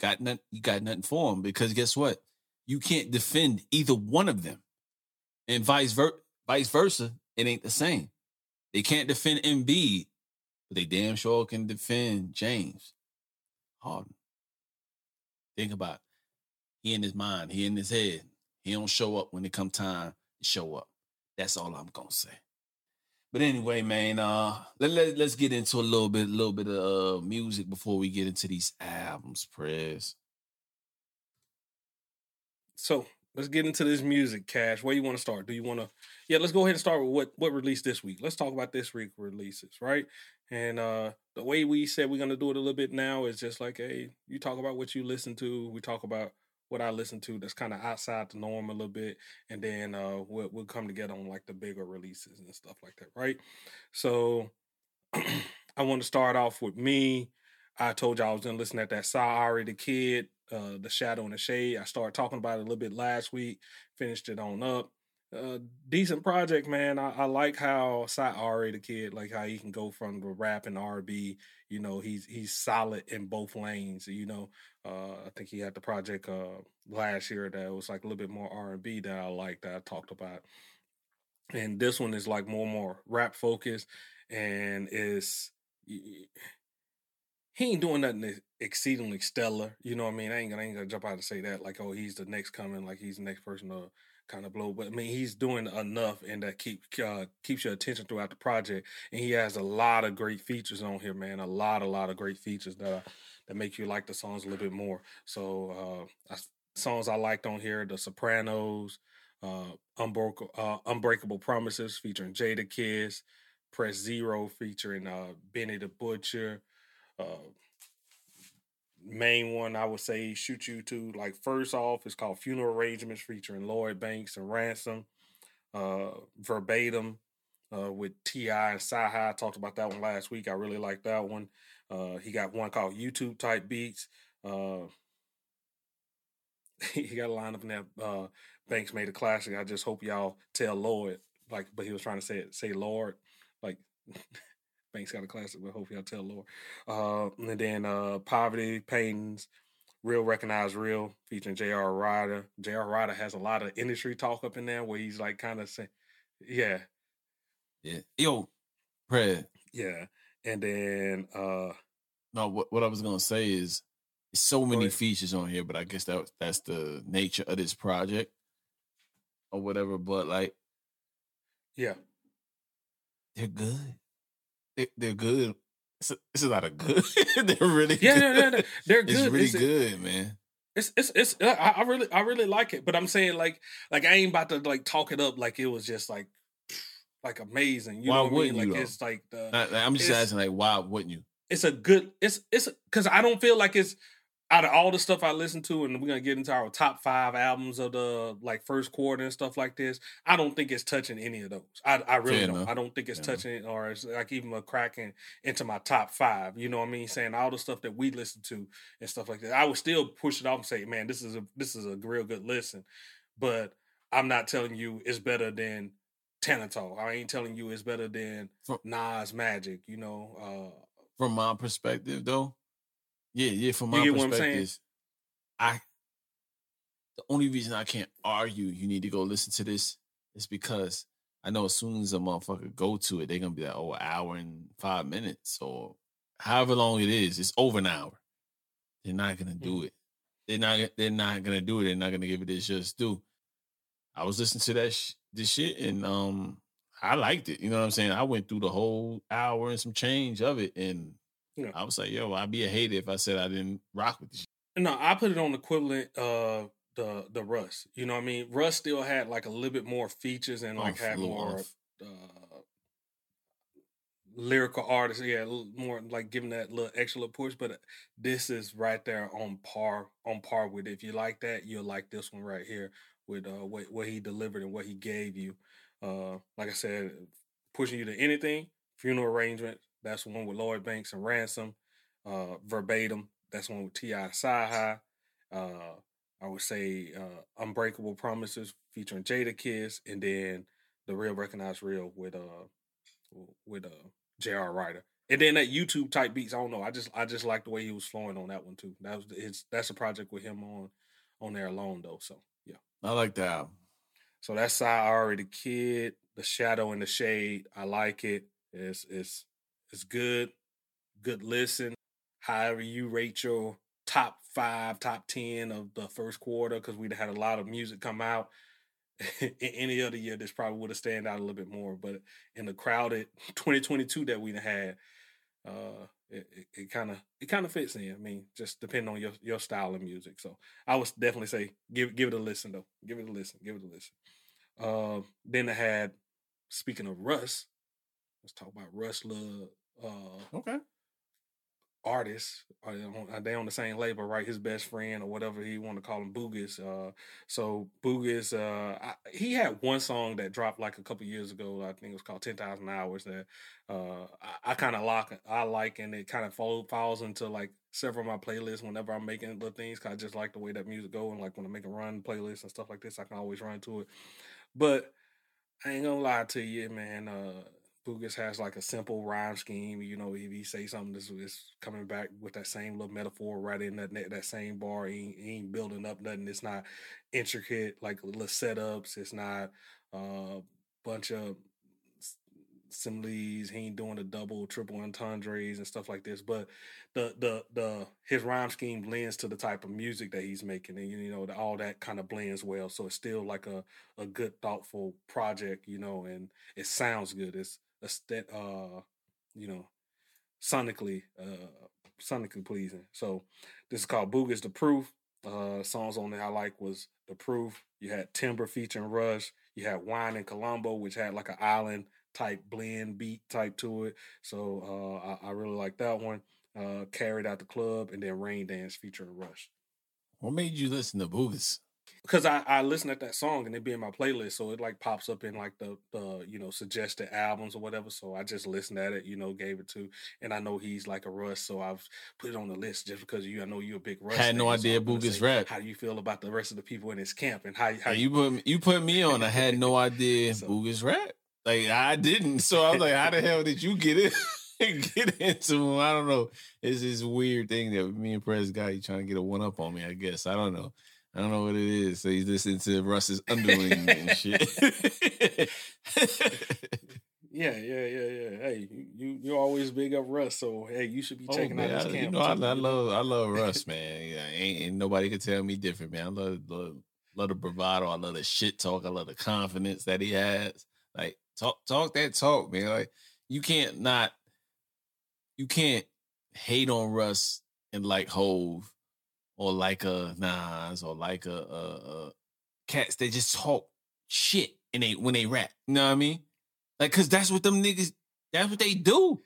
got nothing, you got nothing for them because guess what? You can't defend either one of them. And vice versa. Vice versa, it ain't the same. They can't defend Embiid, but they damn sure can defend James Harden. Think about it. He in his mind, he in his head. He don't show up when it come time to show up. That's all I'm gonna say. But anyway, man, uh, let, let, let's get into a little bit, a little bit of uh, music before we get into these albums, Prez. So. Let's get into this music, Cash. Where you want to start? Do you want to? Yeah, let's go ahead and start with what, what released this week. Let's talk about this week's releases, right? And uh, the way we said we're going to do it a little bit now is just like, hey, you talk about what you listen to. We talk about what I listen to that's kind of outside the norm a little bit. And then uh, we'll, we'll come together on like the bigger releases and stuff like that, right? So I want to start off with me. I told y'all I was going to listen to that Cy Ari the Kid, uh, The Shadow and the Shade. I started talking about it a little bit last week, finished it on up. Uh, decent project, man. I, I like how Cy Ari the Kid, like how he can go from the rap and R and B. You know, he's he's solid in both lanes. You know, uh, I think he had the project uh, last year that was like a little bit more R and B that I liked, that I talked about. And this one is like more and more rap focused, and it's he ain't doing nothing exceedingly stellar. You know what I mean? I ain't gonna, I ain't gonna jump out and say that like, oh, he's the next coming, like he's the next person to kind of blow, but I mean he's doing enough, and that keep uh, keeps your attention throughout the project. And he has a lot of great features on here, man. A lot, a lot of great features that that make you like the songs a little bit more. So uh, I, songs I liked on here: The Sopranos, uh, Unbreakable, uh, Unbreakable Promises featuring Jada Kiss, Press Zero featuring uh, Benny the Butcher. Uh, Main one I would say shoot you to like first off is called Funeral Arrangements featuring Lloyd Banks and Ransom. Uh, Verbatim uh, with T I and Sci-Hi. I talked about that one last week. I really like that one. Uh, he got one called YouTube Type Beats. Uh, he got a line up in that uh, Banks made a classic. I just hope y'all tell Lloyd, like, but he was trying to say it, say Lord, like. Banks got a classic, but hopefully I'll tell Lord. Uh, and then uh, Poverty, Paintings, Real Recognize Real, featuring J R Ryder. J R Ryder has a lot of industry talk up in there where he's like kind of saying, yeah. Yeah. Yo, Prez. Yeah. And then. Uh, no, what, what I was going to say is so many features on here, but I guess that that's the nature of this project or whatever. But like. Yeah. They're good. They, they're good. It's a, it's a lot of good. They're really yeah, good. Yeah, yeah, yeah. They're good. It's really it's, good, man. It's it's it's. I really I really like it. But I'm saying like like I ain't about to like talk it up like it was just like like amazing. You why know what wouldn't I mean? You? Like, it's like the. Not, I'm just asking like why wouldn't you? It's a good. It's it's because I don't feel like it's out of all the stuff I listen to, and we're gonna get into our top five albums of the like first quarter and stuff like this. I don't think it's touching any of those. I, I really Fair don't. Enough. I don't think it's Fair touching enough. Or it's like even a cracking into my top five. You know what I mean? Saying all the stuff that we listen to and stuff like that. I would still push it off and say, man, this is a this is a real good listen. But I'm not telling you it's better than Tanatol. I ain't telling you it's better than Nas Magic. You know. Uh, From my perspective, though. Yeah, yeah, from my perspective, I the only reason I can't argue you need to go listen to this is because I know as soon as a motherfucker go to it, they're going to be like, oh, an hour and five minutes or however long it is, it's over an hour. They're not going to do it. They're not They're not going to do it. They're not going to give it its just due. I was listening to that sh- this shit and um, I liked it. You know what I'm saying? I went through the whole hour and some change of it and yeah. I was like, yo, I'd be a hater if I said I didn't rock with this. No, I put it on equivalent of uh, the, the Russ. You know what I mean? Russ still had like a little bit more features and like off, had more uh, lyrical artists. Yeah, more like giving that little extra little push. But this is right there on par, on par with it. If you like that, you'll like this one right here with uh, what, what he delivered and what he gave you. Uh, like I said, pushing you to anything, Funeral Arrangement. That's one with Lloyd Banks and Ransom. Uh, Verbatim. That's one with T I and Sci-Hi. Uh, I would say uh, Unbreakable Promises featuring Jada Kiss, and then The Real Recognize Real with uh with uh J R Ryder. And then that YouTube Type Beats. I don't know. I just I just like the way he was flowing on that one too. That was it's that's a project with him on on there alone though. So yeah, I like that album. So that's Cy Ari the Kid, The Shadow and the Shade. I like it. It's it's. It's good, good listen. However you rate your top five, top ten of the first quarter, because we'd had a lot of music come out. In any other year, this probably would have stand out a little bit more. But in the crowded twenty twenty-two that we had, uh, it it kind of it kind of fits in. I mean, just depending on your, your style of music. So I would definitely say give give it a listen though. Give it a listen. Give it a listen. Uh, then I had, speaking of Russ, let's talk about Russ Love. Uh, okay. artists, are on, they on the same label, right? His best friend or whatever he want to call him, Boogus. Uh, so Boogus, uh, I, he had one song that dropped like a couple years ago. I think it was called ten thousand Hours that uh, I, I kind of like, I like, and it kind of fall, falls into like several of my playlists whenever I'm making little things, because I just like the way that music go, and like when I make a run playlist and stuff like this, I can always run to it. But I ain't gonna lie to you, man. Uh, Boogus has like a simple rhyme scheme. You know, if he say something, this is coming back with that same little metaphor right in that that same bar. He ain't, he ain't building up nothing. It's not intricate, like little setups. It's not a uh, bunch of similes. He ain't doing the double, triple entendres and stuff like this. But the the the his rhyme scheme blends to the type of music that he's making, and you know, the, all that kind of blends well. So it's still like a a good, thoughtful project, you know, and it sounds good. It's Aesthetic, uh, you know, sonically, uh, sonically pleasing. So this is called Boog is the Proof. Uh, songs on there I like was The Proof. You had Timber featuring Rush. You had Wine in Colombo, which had like an island type blend beat type to it. So uh, I, I really like that one. Uh, Carried Out the Club, and then Rain Dance featuring Rush. What made you listen to Boogus? Because I, I listen at that song and it be in my playlist, so it like pops up in like the, the you know, suggested albums or whatever. So I just listened at it, you know, gave it to, and I know he's like a Russ, so I've put it on the list just because you I know you're a big Russ. I had no idea Boogus rap. How do you feel about the rest of the people in his camp, and how, how you put you put me on? I had no idea so, Boogus rap. Like I didn't, so I was like, how the hell did you get it? Get into him? I don't know. It's this weird thing that me and Prez got. You trying to get a one up on me? I guess I don't know. I don't know what it is. So he's listening to Russ's underling and shit. yeah, yeah, yeah, yeah. Hey, you you always big up Russ, so hey, you should be checking oh, out his I, camp. You know, I, I love I love Russ, man. Yeah, ain't, ain't nobody can tell me different, man. I love, love love the bravado. I love the shit talk. I love the confidence that he has. Like talk talk that talk, man. Like you can't not you can't hate on Russ and like Hove. Or like a Nas, or like a, a, a Cats that just talk shit and they when they rap. You know what I mean? Like, cause that's what them niggas, that's what they do.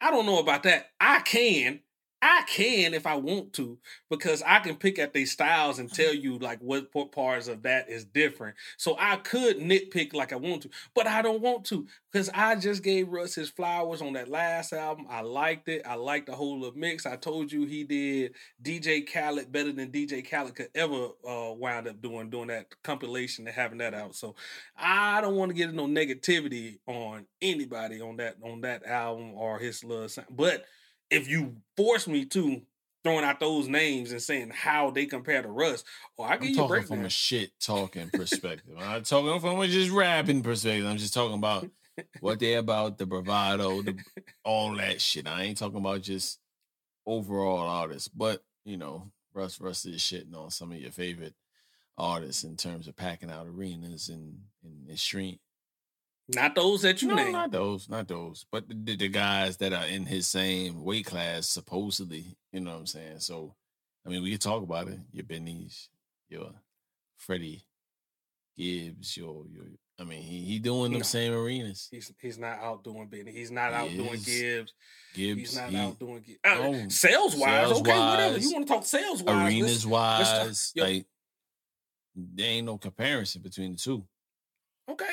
I don't know about that. I can, I can if I want to, because I can pick at their styles and tell you like what parts of that is different. So I could nitpick like I want to, but I don't want to, because I just gave Russ his flowers on that last album. I liked it. I liked the whole of mix. I told you he did D J Khaled better than D J Khaled could ever uh, wind up doing, doing that compilation and having that out. So I don't want to get no negativity on anybody on that on that album or his little sound. But if you force me to, throwing out those names and saying how they compare to Russ, or I give I'm you a break from now. A shit talking perspective. I'm not talking from a just rapping perspective. I'm just talking about what they're about, the bravado, the, all that shit. I ain't talking about just overall artists, but you know, Russ, Russ is shitting on some of your favorite artists in terms of packing out arenas and and, and stream. Not those that you no, name. Not those, not those. But the, the guys that are in his same weight class, supposedly, you know what I'm saying? So, I mean, we can talk about it. Your Benny's, your Freddie Gibbs, your, your I mean, he, he doing them no, same arenas. He's he's not outdoing Benny. He's not he outdoing Gibbs. Gibbs. He's not he, outdoing Gibbs. Oh, no, sales-wise, sales okay, wise, whatever. You want to talk sales-wise. Arenas-wise, like, there ain't no comparison between the two. Okay.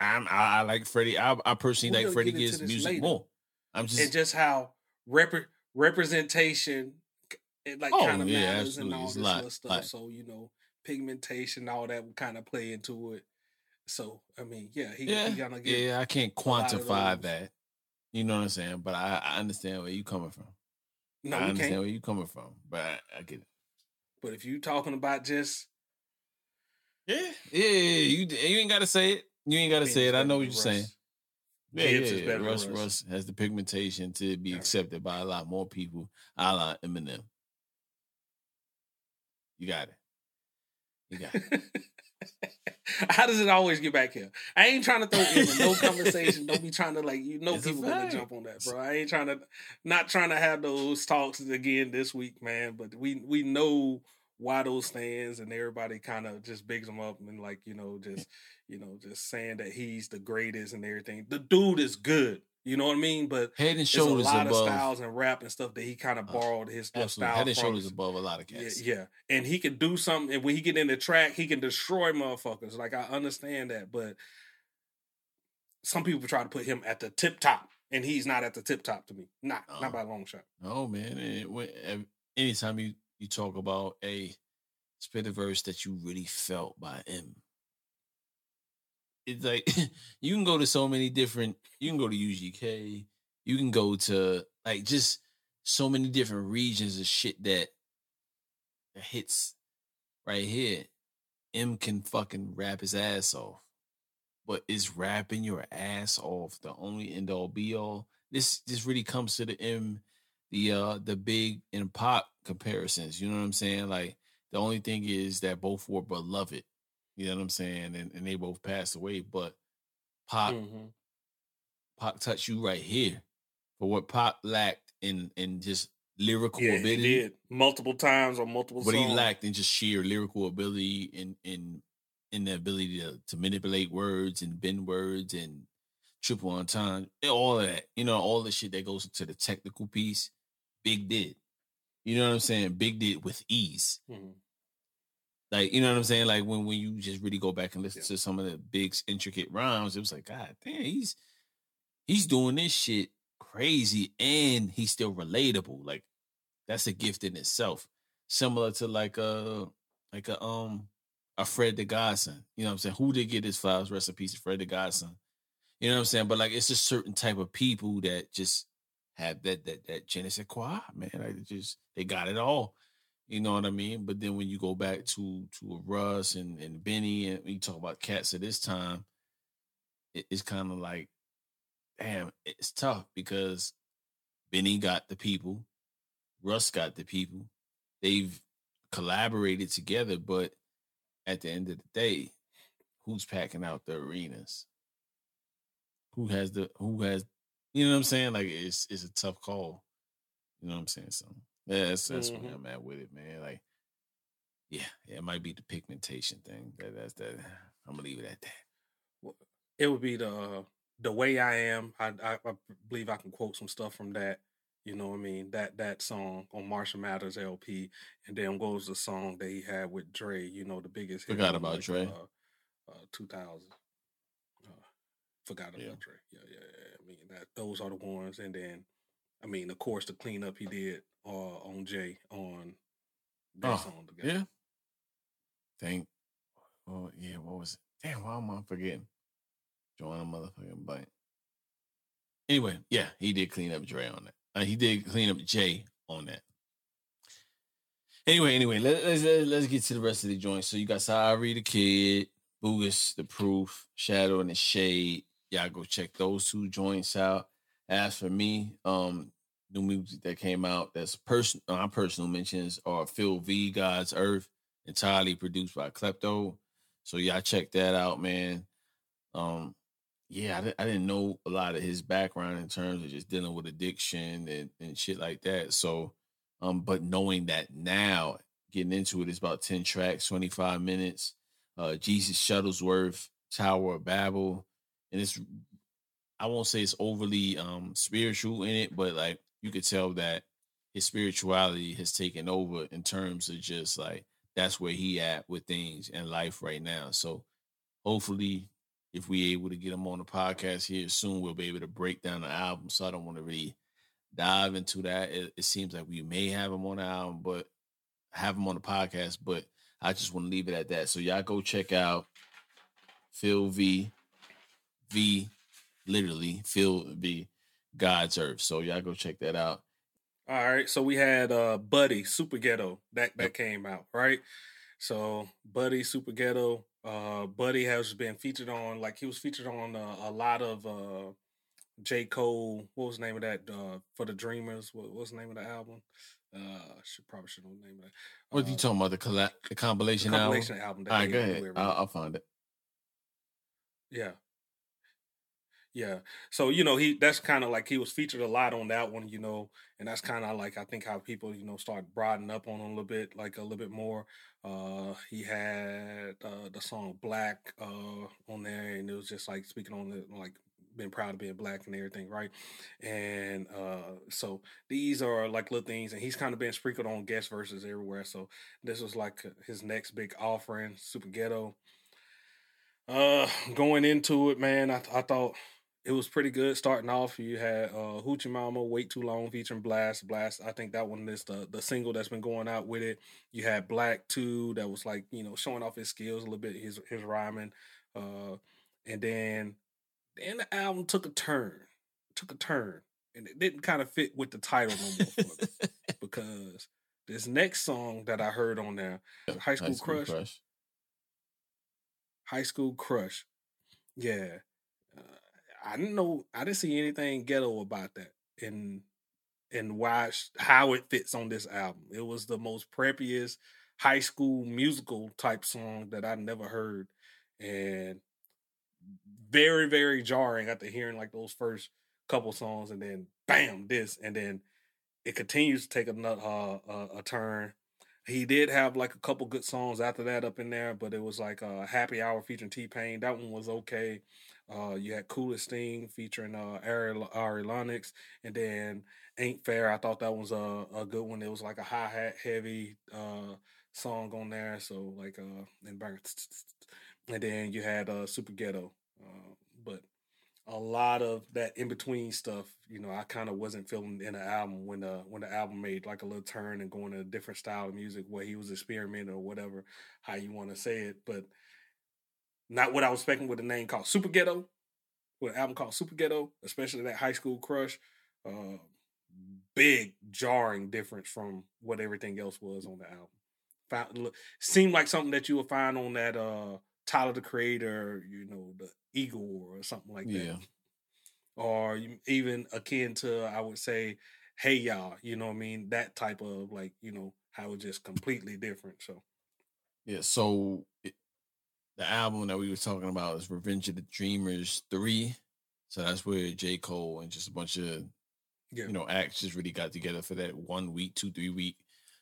I'm, I, I like Freddie. I, I personally like Freddie Gibbs' music later. More. I'm just and just how rep- representation, it like oh, kind of yeah, matters absolutely. And all it's this lot, little stuff. Lot. So you know, pigmentation, all that would kind of play into it. So I mean, yeah, he, yeah, he gonna get yeah. I can't quantify that. You know what I'm saying? But I, I understand where you coming from. No, I understand can't. Where you coming from, but I, I get it. But if you talking about just yeah, yeah, you you ain't gotta say it. You ain't got to say it. I know what you're Russ. Saying. Yeah, Gibbs yeah, yeah. Russ, Russ. Russ has the pigmentation to be yeah. accepted by a lot more people, a la Eminem. You got it. You got it. How does it always get back here? I ain't trying to throw in no conversation. Don't be trying to, like, you know, it's people going to jump on that, bro. I ain't trying to, not trying to have those talks again this week, man, but we, we know why those stands and everybody kind of just bigs him up and, like, you know, just, you know, just saying that he's the greatest and everything. The dude is good. You know what I mean? But head and shoulders above. There's a lot above. Of styles and rap and stuff that he kind of borrowed his uh, style head and from. Shoulders above a lot of cats. Yeah, yeah. And he can do something. And when he get in the track, he can destroy motherfuckers. Like, I understand that. But some people try to put him at the tip top. And he's not at the tip top to me. Not, um, not by a long shot. No, man. It, when, anytime you, you talk about a spit a verse that you really felt by him, it's like you can go to so many different, you can go to U G K, you can go to like just so many different regions of shit that, that hits right here. M can fucking rap his ass off. But is rapping your ass off the only end all be all? This this really comes to the M, the uh the big and pop comparisons. You know what I'm saying? Like the only thing is that both were beloved. You know what I'm saying? And, and they both passed away. But Pop, mm-hmm. Pop touched you right here for what Pop lacked in in just lyrical yeah, ability. He did multiple times on multiple. But songs. He lacked in just sheer lyrical ability and and. in the ability to, to manipulate words and bend words and triple entendre, all of that, you know, all the shit that goes into the technical piece, Big did. You know what I'm saying? Big did with ease. Mm-hmm. Like, you know what I'm saying? Like when, when you just really go back and listen yeah. to some of the Big's intricate rhymes, it was like, God damn, he's, he's doing this shit crazy and he's still relatable. Like that's a gift in itself. Similar to like a, like a, um, A Fred the Godson, you know what I'm saying? Who did get his flowers? Rest in peace, Fred the Godson. You know what I'm saying? But like, it's a certain type of people that just have that that that je ne sais quoi, man. Like, they just they got it all. You know what I mean? But then when you go back to to a Russ and and Benny, and you talk about cats at this time, it, it's kind of like, damn, it's tough because Benny got the people, Russ got the people, they've collaborated together, but at the end of the day, who's packing out the arenas? Who has the, who has, you know what I'm saying? Like, it's it's a tough call. You know what I'm saying? So, yeah, that's, that's mm-hmm. where I'm at with it, man. Like, yeah, yeah, it might be the pigmentation thing. That, that's that. I'm going to leave it at that. It would be the the way I am. I, I, I believe I can quote some stuff from that. You know what I mean? That that song on Marshall Mathers L P, and then goes the song that he had with Dre. You know, the biggest. Forgot hit about like, Dre. Uh, uh, two thousand. Uh, forgot about yeah. Dre. Yeah, yeah, yeah. I mean, that, those are the ones. And then, I mean, of course, the cleanup he did uh, on Jay on that oh, song together. Yeah. Thank. Oh yeah, what was it? Damn, why am I forgetting? Joanna motherfucking bite. Anyway, yeah, he did clean up Dre on that. Uh, he did clean up Jay on that. Anyway, anyway, let, let's let's get to the rest of the joints. So you got Cy Ari the Kid, Boogus the Proof, Shadow and the Shade. Y'all go check those two joints out. As for me, um, new music that came out that's personal. My personal mentions are Phil V, God's Earth, entirely produced by Klepto. So y'all check that out, man. Um. Yeah, I, I didn't know a lot of his background in terms of just dealing with addiction and, and shit like that. So, um, but knowing that now, getting into it, it's about ten tracks, twenty-five minutes. Uh, Jesus Shuttlesworth, Tower of Babel, and it's I won't say it's overly um spiritual in it, but like you could tell that his spirituality has taken over in terms of just like that's where he at with things in life right now. So, hopefully. If we able to get him on the podcast here soon, we'll be able to break down the album. So I don't want to really dive into that. It, it seems like we may have him on the album, but have him on the podcast. But I just want to leave it at that. So y'all go check out Phil V, V, literally Phil V, God's Earth. So y'all go check that out. All right. So we had uh, Buddy Super Ghetto that that yep. came out, right? So Buddy Super Ghetto. Uh, Buddy has been featured on, like he was featured on uh, a lot of uh, J. Cole. What was the name of that? Uh, For the Dreamers. What, what was the name of the album? Uh, I should probably should know the name of that. What are you uh, talking about? The, colla- the compilation album? The compilation album. album All right, go ahead. I'll, I'll find it. Yeah. Yeah. So, you know, he that's kind of like he was featured a lot on that one, you know, and that's kind of like I think how people, you know, start broadening up on him a little bit, like a little bit more. Uh, he had uh, the song Black uh, on there, and it was just like speaking on the like been proud of being black and everything, right? And uh, so these are like little things, and he's kind of been sprinkled on guest verses everywhere. So this was like his next big offering, Super Ghetto. Uh, going into it, man, I, th- I thought it was pretty good. Starting off, you had uh, Hoochie Mama, Wait Too Long, featuring Blast. Blast, I think that one is the, the single that's been going out with it. You had Black two, that was like, you know, showing off his skills a little bit, his his rhyming. Uh, and then, then the album took a turn, took a turn, and it didn't kind of fit with the title no more for me, because this next song that I heard on there, yeah, High School, High School Crush. Crush. High School Crush. Yeah. Uh, I didn't know, I didn't see anything ghetto about that and and why how it fits on this album. It was the most preppiest high school musical type song that I never heard, and very, very jarring after hearing like those first couple songs, and then bam, this, and then it continues to take another uh, uh, a turn. He did have like a couple good songs after that up in there, but it was like uh, Happy Hour featuring T-Pain. That one was okay. Uh, you had Coolest Thing featuring uh, Ari, Ari Lennox, and then Ain't Fair. I thought that was a, a good one. It was like a hi-hat heavy uh, song on there. So like, uh, and, and then you had uh, Super Ghetto. Uh, but a lot of that in-between stuff, you know, I kind of wasn't feeling in the album when the, when the album made like a little turn and going to a different style of music where he was experimenting or whatever, how you want to say it. But not what I was expecting with a name called Super Ghetto, with an album called Super Ghetto, especially that High School Crush. Uh, big, jarring difference from what everything else was on the album. Found, look, seemed like something that you would find on that uh, Tyler, the Creator, you know, the Eagle or something like that. Yeah. Or even akin to, I would say, Hey Y'all, you know what I mean? That type of, like, you know, how it's just completely different. So, yeah, so it, the album that we were talking about is Revenge of the Dreamers three. So that's where J. Cole and just a bunch of, yeah. you know, acts just really got together for that one week, two, three week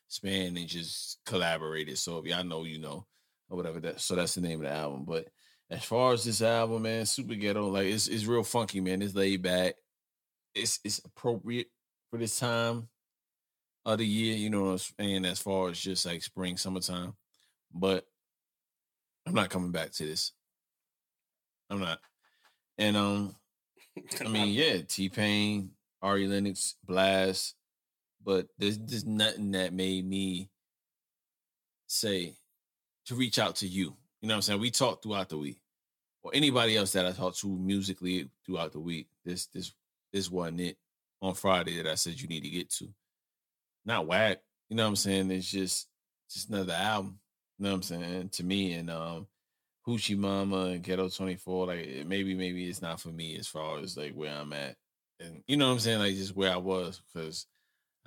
span and just collaborated. So if y'all know, you know, or whatever that. So that's the name of the album. But as far as this album, man, Super Ghetto, like it's it's real funky, man. It's laid back. It's it's appropriate for this time of the year, you know what I'm saying, as far as just like spring, summertime. But I'm not coming back to this. I'm not. And um, I mean, yeah, T-Pain, Ari Lennox, Blast, but there's just nothing that made me say to reach out to you. You know what I'm saying? We talked throughout the week, or anybody else that I talked to musically throughout the week. This, this, this wasn't it on Friday that I said you need to get to. Not whack. You know what I'm saying? It's just, just another album. You know what I'm saying? To me, and um, Hoochie Mama and Ghetto twenty-four, like it, maybe, maybe it's not for me as far as like where I'm at, and you know what I'm saying? Like just where I was, because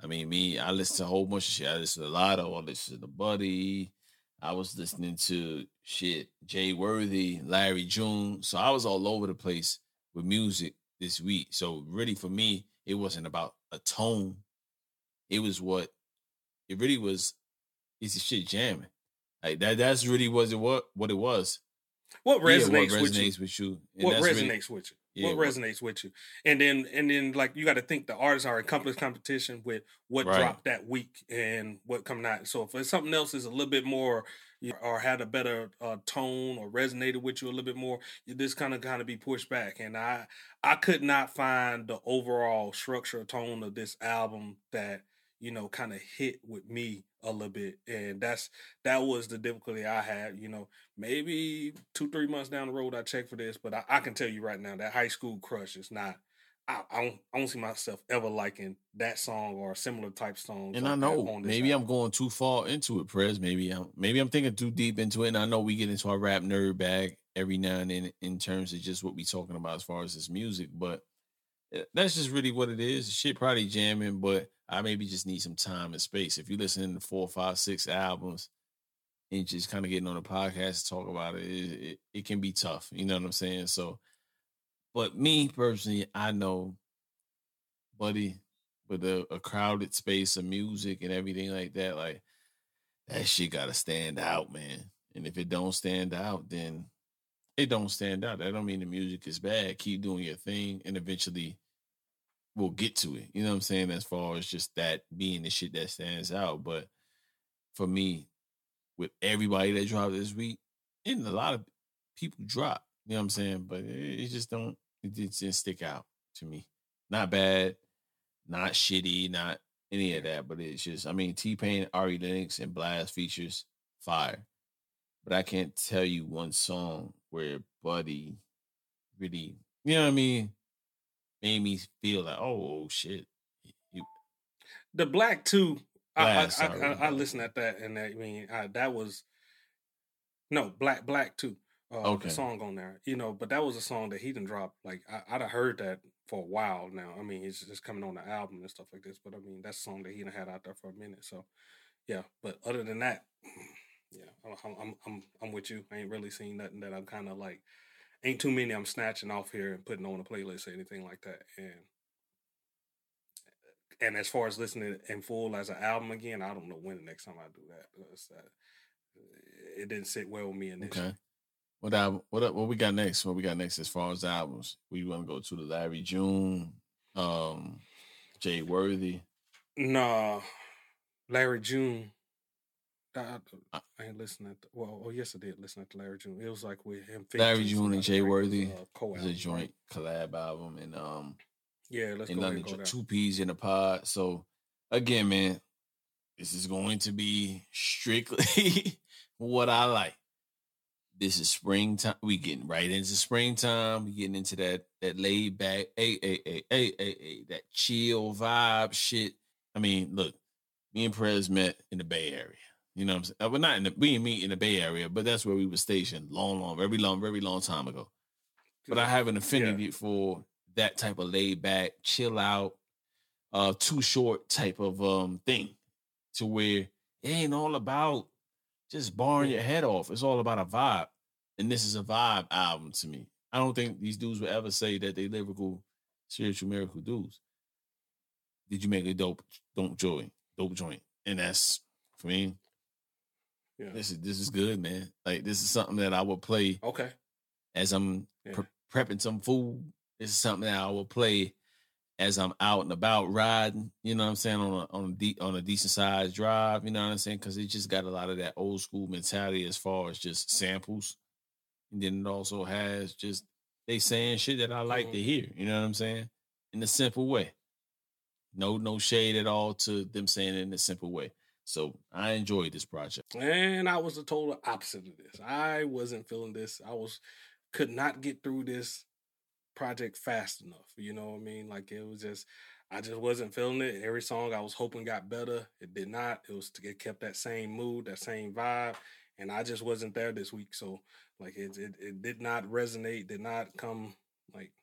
I mean, me, I listen to a whole bunch of shit. I listen to Lotto. I listen to Buddy. I was listening to shit, Jay Worthy, Larry June. So I was all over the place with music this week. So really for me, it wasn't about a tone. It was what, it really was, it's the shit jamming. Like that, that's really was it what, what it was. What resonates, yeah, what resonates with you? With you. What resonates really, with you? Yeah, what, what resonates with you? And then, and then like, you got to think the artists are in complex competition with what right. dropped that week and what coming out. So if it's something else is a little bit more, you know, or had a better uh, tone or resonated with you a little bit more, you just kind of kind of be pushed back. And I, I could not find the overall structure or tone of this album that, you know, kind of hit with me a little bit. And that's, that was the difficulty I had, you know, maybe two, three months down the road, I check for this, but I, I can tell you right now that High School Crush is not, I, I don't, I don't see myself ever liking that song or a similar type song. And like I know maybe album. I'm going too far into it, Prez. Maybe I'm, maybe I'm thinking too deep into it. And I know we get into our rap nerd bag every now and then in terms of just what we talking about as far as this music, but that's just really what it is. Shit probably jamming, but I maybe just need some time and space. If you're listening to four, five, six albums and just kind of getting on a podcast to talk about it, it, it, it can be tough. You know what I'm saying? So, but me personally, I know, buddy, with a, a crowded space of music and everything like that, like that shit got to stand out, man. And if it don't stand out, then it don't stand out. That don't mean the music is bad. Keep doing your thing, and eventually we'll get to it. You know what I'm saying? As far as just that being the shit that stands out. But for me, with everybody that dropped this week, and a lot of people dropped, you know what I'm saying? But it, it just don't, it didn't stick out to me. Not bad, not shitty, not any of that. But it's just, I mean, T-Pain, Ari Lennox, and Blast features, fire. But I can't tell you one song where Buddy really, you know what I mean, made me feel like, oh, shit. You, the Black two, Blast, I, I, I, I, I listened at that, and that, I mean, I, that was, no, Black, Black two, uh, okay. The song on there, you know, but that was a song that he done drop. Like, I, I'd have heard that for a while now. I mean, it's just coming on the album and stuff like this, but I mean, that's a song that he done had out there for a minute, so, yeah, but other than that, yeah, I'm, I'm I'm I'm with you. I ain't really seen nothing that I'm kind of like, ain't too many I'm snatching off here and putting on a playlist or anything like that. And and as far as listening in full as an album again, I don't know when the next time I do that. Uh, it didn't sit well with me initially. Okay. What album? What what we got next? What we got next as far as albums? We want to go to the Larry June, um, Jay Worthy. Nah, Larry June. I, I ain't listening at the, well. Oh yes, I did listen to Larry June. It was like with him. Larry June and Jay Worthy is a joint collab album, and um, yeah, let's go, and go down. Two peas in a pod. So again, man, this is going to be strictly what I like. This is springtime. We getting right into springtime. We getting into that that laid back, a a a a a that chill vibe shit. I mean, look, me and Prez met in the Bay Area. You know what I'm saying? We're well, not in the, we and me in the Bay Area, but that's where we were stationed long, long, very long, very long time ago. But I have an affinity yeah. for that type of laid back, chill out, uh, Too Short type of um thing, to where it ain't all about just barring your head off. It's all about a vibe. And this is a vibe album to me. I don't think these dudes will ever say that they lyrical, spiritual miracle dudes. Did you make a dope, dope joint, dope joint? And that's for me. Yeah. This is this is good, man. Like, this is something that I would play. Okay. As I'm yeah. pre- prepping some food, this is something that I will play as I'm out and about riding. You know what I'm saying, on a on a, de- on a decent sized drive. You know what I'm saying, because it just got a lot of that old school mentality as far as just samples, and then it also has just they saying shit that I like mm-hmm. to hear. You know what I'm saying, in a simple way. No, no shade at all to them saying it in a simple way. So I enjoyed this project. And I was the total opposite of this. I wasn't feeling this. I was could not get through this project fast enough. You know what I mean? Like, it was just, I just wasn't feeling it. Every song I was hoping got better. It did not. It was it kept that same mood, that same vibe. And I just wasn't there this week. So like it it, it did not resonate, did not come like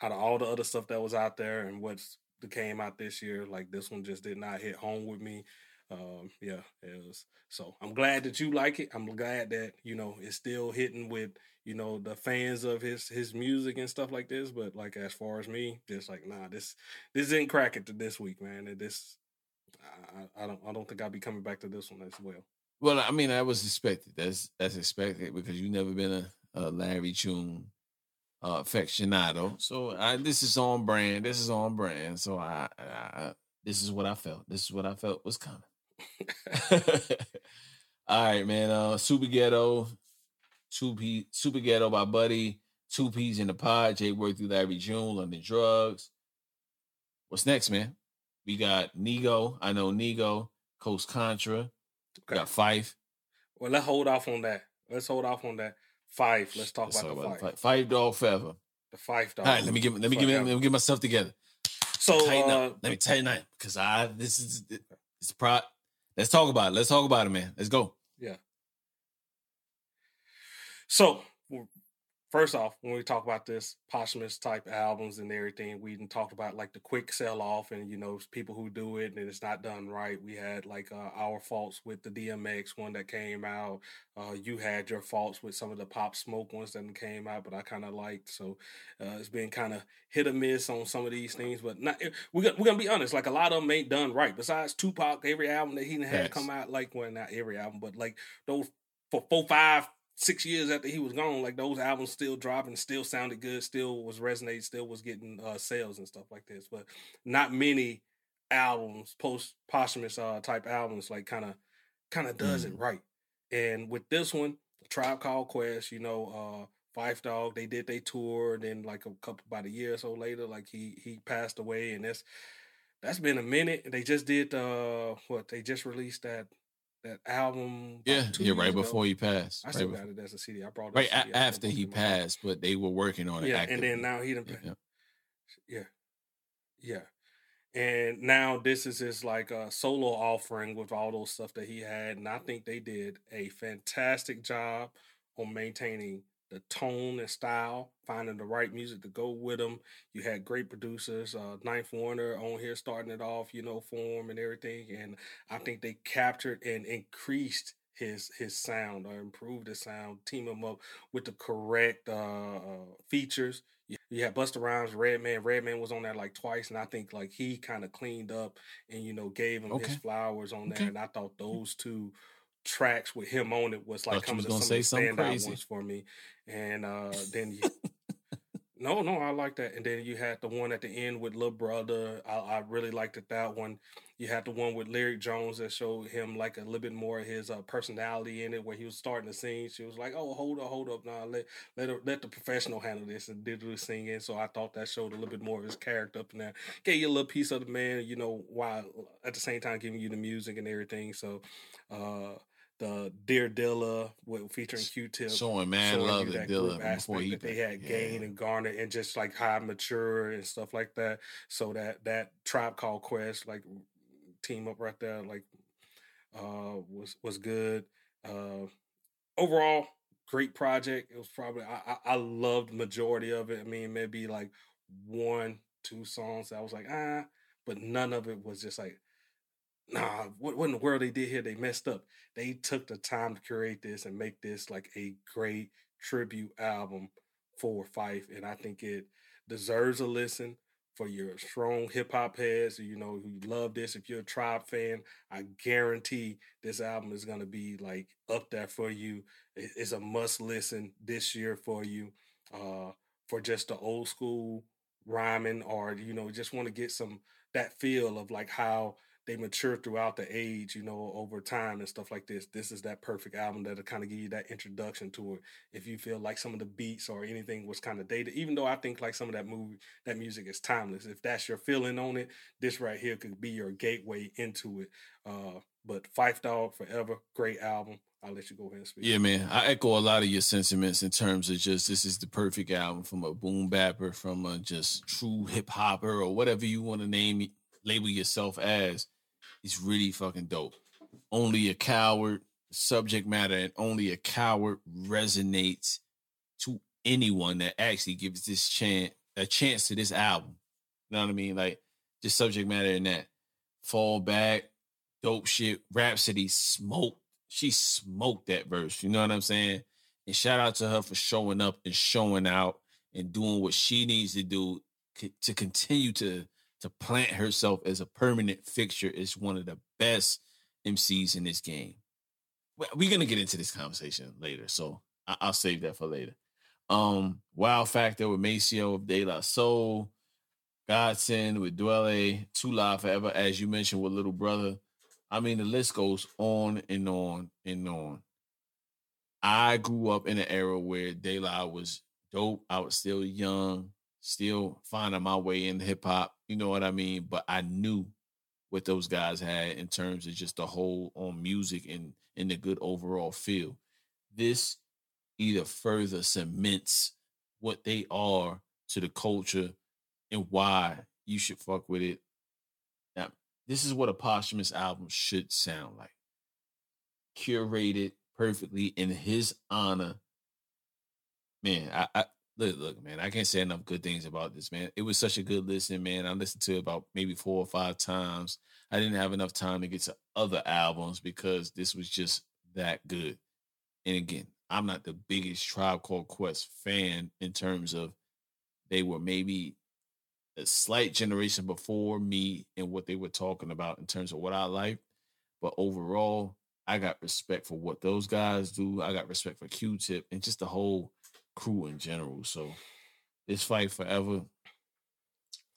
out of all the other stuff that was out there and what's that came out this year, like this one just did not hit home with me. Um, yeah, it was. So I'm glad that you like it. I'm glad that, you know, it's still hitting with, you know, the fans of his his music and stuff like this. But like, as far as me, just like, nah, this this didn't crack it to this week, man. And this, I, I don't, I don't think I'll be coming back to this one as well. Well, I mean, I was expected. That's that's expected because you've never been a, a Larry June Uh, aficionado, so I, this is on brand. This is on brand. So I, I, I, this is what I felt. This is what I felt was coming. All right, man. Uh, Super Ghetto, two P, Super Ghetto by Buddy, two P's in the pod. Jay Worthy, Larry June, London Drugs. What's next, man? We got Nego. I know Nego. Coast Contra. Okay. We got Fife. Well, let's hold off on that. Let's hold off on that. Five. Let's talk Let's about, talk the, about five. the five. Five dog forever. The five dog. All right, let me get let me give let me get myself together. So tighten uh, up. Let me tighten up because I this is it's pro. Let's talk about it. Let's talk about it, man. Let's go. Yeah. So first off, when we talk about this posthumous type albums and everything, we didn't talk about like the quick sell off and you know people who do it and it's not done right. We had like uh, our faults with the D M X one that came out. Uh, you had your faults with some of the Pop Smoke ones that came out, but I kind of liked. So uh, it's been kind of hit or miss on some of these things. But not, we're, we're going to be honest, like a lot of them ain't done right. Besides Tupac, every album that he had Thanks. come out, like, well, not every album, but like those for four, five, six years after he was gone, like those albums still dropping, still sounded good, still was resonating, still was getting uh, sales and stuff like this. But not many albums, post posthumous uh, type albums, like kind of kind of does mm. it right. And with this one, Tribe Called Quest, you know, uh, Fife Dog, they did their tour, and then like a couple, about a year or so later, like he he passed away, and that's that's been a minute. They just did uh, what they just released that that album. Yeah, yeah, right ago. Before he passed. I still right got before. It as a C D. I brought it right a- after he passed, but they were working on it. Yeah, actively. And then now he didn't. Yeah, yeah, yeah. And now this is his like a solo offering with all those stuff that he had. And I think they did a fantastic job on maintaining the tone and style, finding the right music to go with them. You had great producers, uh, Ninth Warner on here starting it off, you know, for him and everything. And I think they captured and increased his his sound or improved his sound, team him up with the correct uh, features. You had Busta Rhymes, Redman. Redman was on that like twice, and I think like he kind of cleaned up and, you know, gave him okay. his flowers on okay. there. And I thought those two tracks with him on it was like coming was to some say something crazy ones for me. And uh, then you, no, no, I like that. And then you had the one at the end with Lil Brother. I, I really liked it, that one. You had the one with Lyric Jones that showed him like a little bit more of his uh, personality in it, where he was starting to sing. She was like, "Oh, hold up, hold up, nah, let let her, let the professional handle this," and did the singing. So I thought that showed a little bit more of his character up in there. Gave you a little piece of the man, you know, while at the same time giving you the music and everything. So, uh, the Dear Dilla with featuring Q-Tip, showing man showing love and Dilla before he that they had yeah. gained and garnered, and just like how mature and stuff like that. So that that Tribe Called Quest like team up right there like uh, was was good. Uh, overall, great project. It was probably I, I, I loved the majority of it. I mean, maybe like one two songs that I was like ah, but none of it was just like, nah, what, what in the world they did here, they messed up. They took the time to curate this and make this like a great tribute album for Fife. And I think it deserves a listen for your strong hip-hop heads, you know, who love this. If you're a Tribe fan, I guarantee this album is going to be like up there for you. It's a must-listen this year for you, uh, for just the old school rhyming, or, you know, just want to get some that feel of like how they mature throughout the age, you know, over time and stuff like this. This is that perfect album that'll kind of give you that introduction to it. If you feel like some of the beats or anything was kind of dated, even though I think like some of that movie, that music is timeless. If that's your feeling on it, this right here could be your gateway into it. Uh, but Fife Dog forever, great album. I'll let you go ahead and speak. Yeah, man. I echo a lot of your sentiments in terms of just this is the perfect album from a boom bapper, from a just true hip hopper, or whatever you want to name, label yourself as. He's really fucking dope. Only a coward, subject matter, and only a coward resonates to anyone that actually gives this chance, a chance to this album. You know what I mean? Like, just subject matter and that. Fall Back, dope shit. Rhapsody smoked. She smoked that verse. You know what I'm saying? And shout out to her for showing up and showing out and doing what she needs to do to continue to to plant herself as a permanent fixture is one of the best M Cs in this game. We're going to get into this conversation later, so I'll save that for later. Um, Wild Factor with Maceo of De La Soul, Godson with Dwele, Tula Forever, as you mentioned, with Little Brother. I mean, the list goes on and on and on. I grew up in an era where De La was dope. I was still young, still finding my way in hip-hop, you know what I mean? But I knew what those guys had in terms of just the whole on music and, and the good overall feel. This either further cements what they are to the culture and why you should fuck with it. Now, this is what a posthumous album should sound like. Curated perfectly in his honor. Man, I... I Look, look, man, I can't say enough good things about this, man. It was such a good listen, man. I listened to it about maybe four or five times. I didn't have enough time to get to other albums because this was just that good. And again, I'm not the biggest Tribe Called Quest fan in terms of they were maybe a slight generation before me and what they were talking about in terms of what I liked. But overall, I got respect for what those guys do. I got respect for Q-Tip and just the whole crew in general. So this fight forever.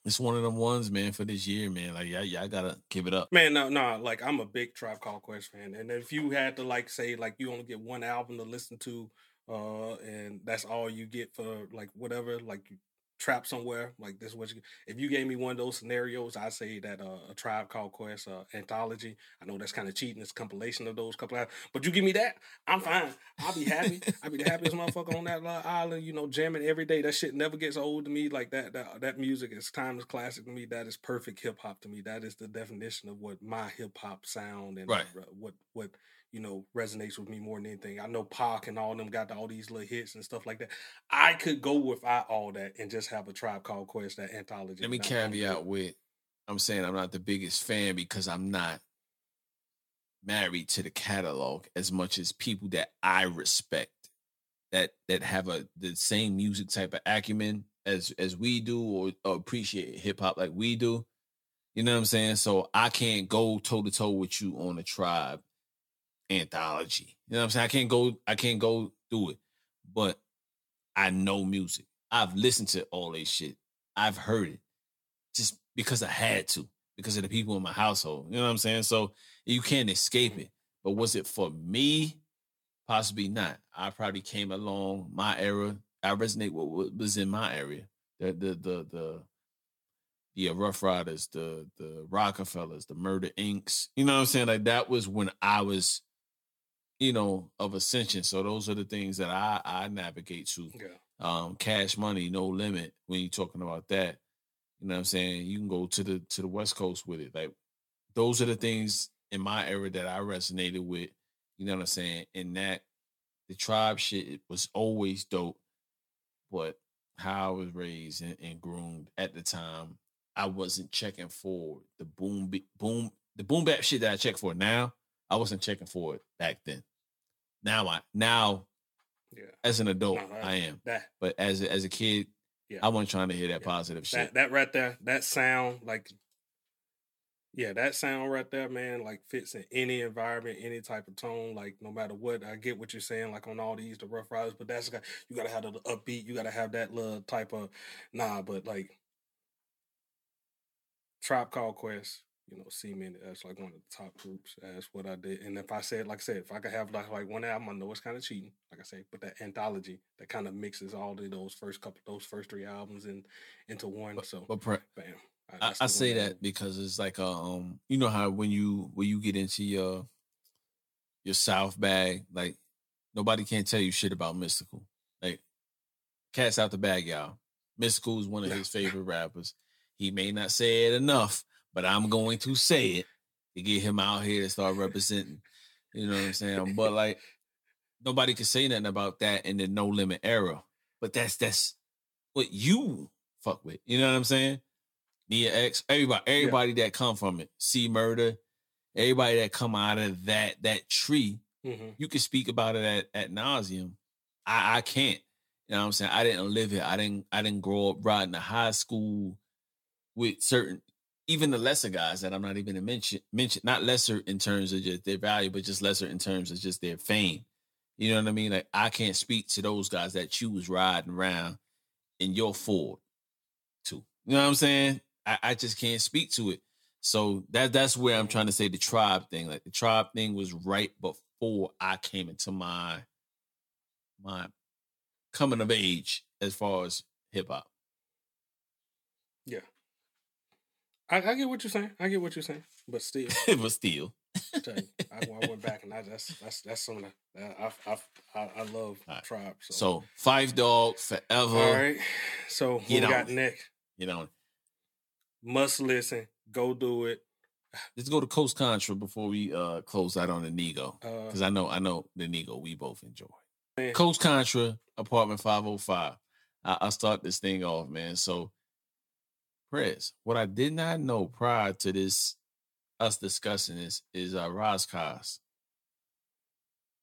It's one of them ones, man, for this year, man. Like, yeah, yeah, I gotta give it up, man. No, no, like I'm a big Tribe Called Quest fan, and if you had to like say like you only get one album to listen to, uh, and that's all you get for like whatever, like you trap somewhere, like this is what you. If you gave me one of those scenarios, I say that uh, a Tribe Called Quest uh, anthology. I know that's kind of cheating. It's a compilation of those couple albums, but you give me that, I'm fine. I'll be happy. I'll be the happiest motherfucker on that island. You know, jamming every day. That shit never gets old to me. Like that. That, that music is timeless classic to me. That is perfect hip hop to me. That is the definition of what my hip hop sound and right. what what. you know, resonates with me more than anything. I know Pac and all of them got all these little hits and stuff like that. I could go without all that and just have a Tribe Called Quest, that anthology. Let me caveat with, I'm saying I'm not the biggest fan because I'm not married to the catalog as much as people that I respect that that have a the same music type of acumen as, as we do or, or appreciate hip-hop like we do. You know what I'm saying? So I can't go toe-to-toe with you on a Tribe anthology. You know what I'm saying? I can't go, I can't go do it. But I know music. I've listened to all this shit. I've heard it. Just because I had to, because of the people in my household. You know what I'm saying? So you can't escape it. But was it for me? Possibly not. I probably came along my era. I resonate with what was in my area. The the the the Yeah, Rough Riders, the the Rockefellers, the Murder Incorporated. You know what I'm saying? Like that was when I was, you know, of ascension. So those are the things that I, I navigate to. Yeah. Um, Cash Money, No Limit. When you're talking about that, you know what I'm saying? You can go to the to the West Coast with it. Like those are the things in my era that I resonated with. You know what I'm saying? And that the Tribe shit it was always dope, but how I was raised and, and groomed at the time, I wasn't checking for the boom boom the boom bap shit that I check for now. I wasn't checking for it back then. Now I now yeah. as an adult no, that, I am, that, but as a, as a kid, yeah. I wasn't trying to hear that yeah. positive shit. That, that right there, that sound like, yeah, that sound right there, man, like fits in any environment, any type of tone, like no matter what. I get what you're saying, like on all these the Rough Riders, but that's got you gotta have the upbeat, you gotta have that little type of nah, but like. Tribe Called Quest, you know, C-Men as like one of the top groups. That's what I did. And if I said, like I said, if I could have like, like one album, I know it's kind of cheating, like I say, but that anthology that kind of mixes all of those first couple, those first three albums in, into one. But, so, but pre- bam. I, I, I say that album. Because it's like, um, you know how when you when you get into your your South bag, like nobody can't tell you shit about Mystical. Like, cats out the bag, y'all. Mystical is one of his favorite rappers. He may not say it enough, but I'm going to say it to get him out here to start representing. You know what I'm saying? But like nobody could say nothing about that in the No Limit era. But that's that's what you fuck with. You know what I'm saying? Nia X, everybody, everybody yeah. that come from it, C Murder, everybody that come out of that that tree, mm-hmm. you can speak about it at, at nauseum. I, I can't. You know what I'm saying? I didn't live it. I didn't I didn't grow up riding to high school. With certain, even the lesser guys that I'm not even to mention, mention, not lesser in terms of just their value, but just lesser in terms of just their fame. You know what I mean? Like, I can't speak to those guys that you was riding around in your Ford too. You know what I'm saying? I, I just can't speak to it. So that that's where I'm trying to say the Tribe thing. Like, the Tribe thing was right before I came into my, my coming of age as far as hip hop. Yeah. I, I get what you're saying. I get what you're saying, but still, but still, you, I, I went back and I that's that's that's something that I I I, I love right. Tribe. So. so Five Dog forever. All right. So who we got it. Next? You know, must listen. Go do it. Let's go to Coast Contra before we uh, close out on the Nego, because uh, I know I know the Nego we both enjoy. Man. Coast Contra, Apartment five oh five. I, I start this thing off, man. So. Prez, what I did not know prior to this, us discussing this, is uh, Rozkaz.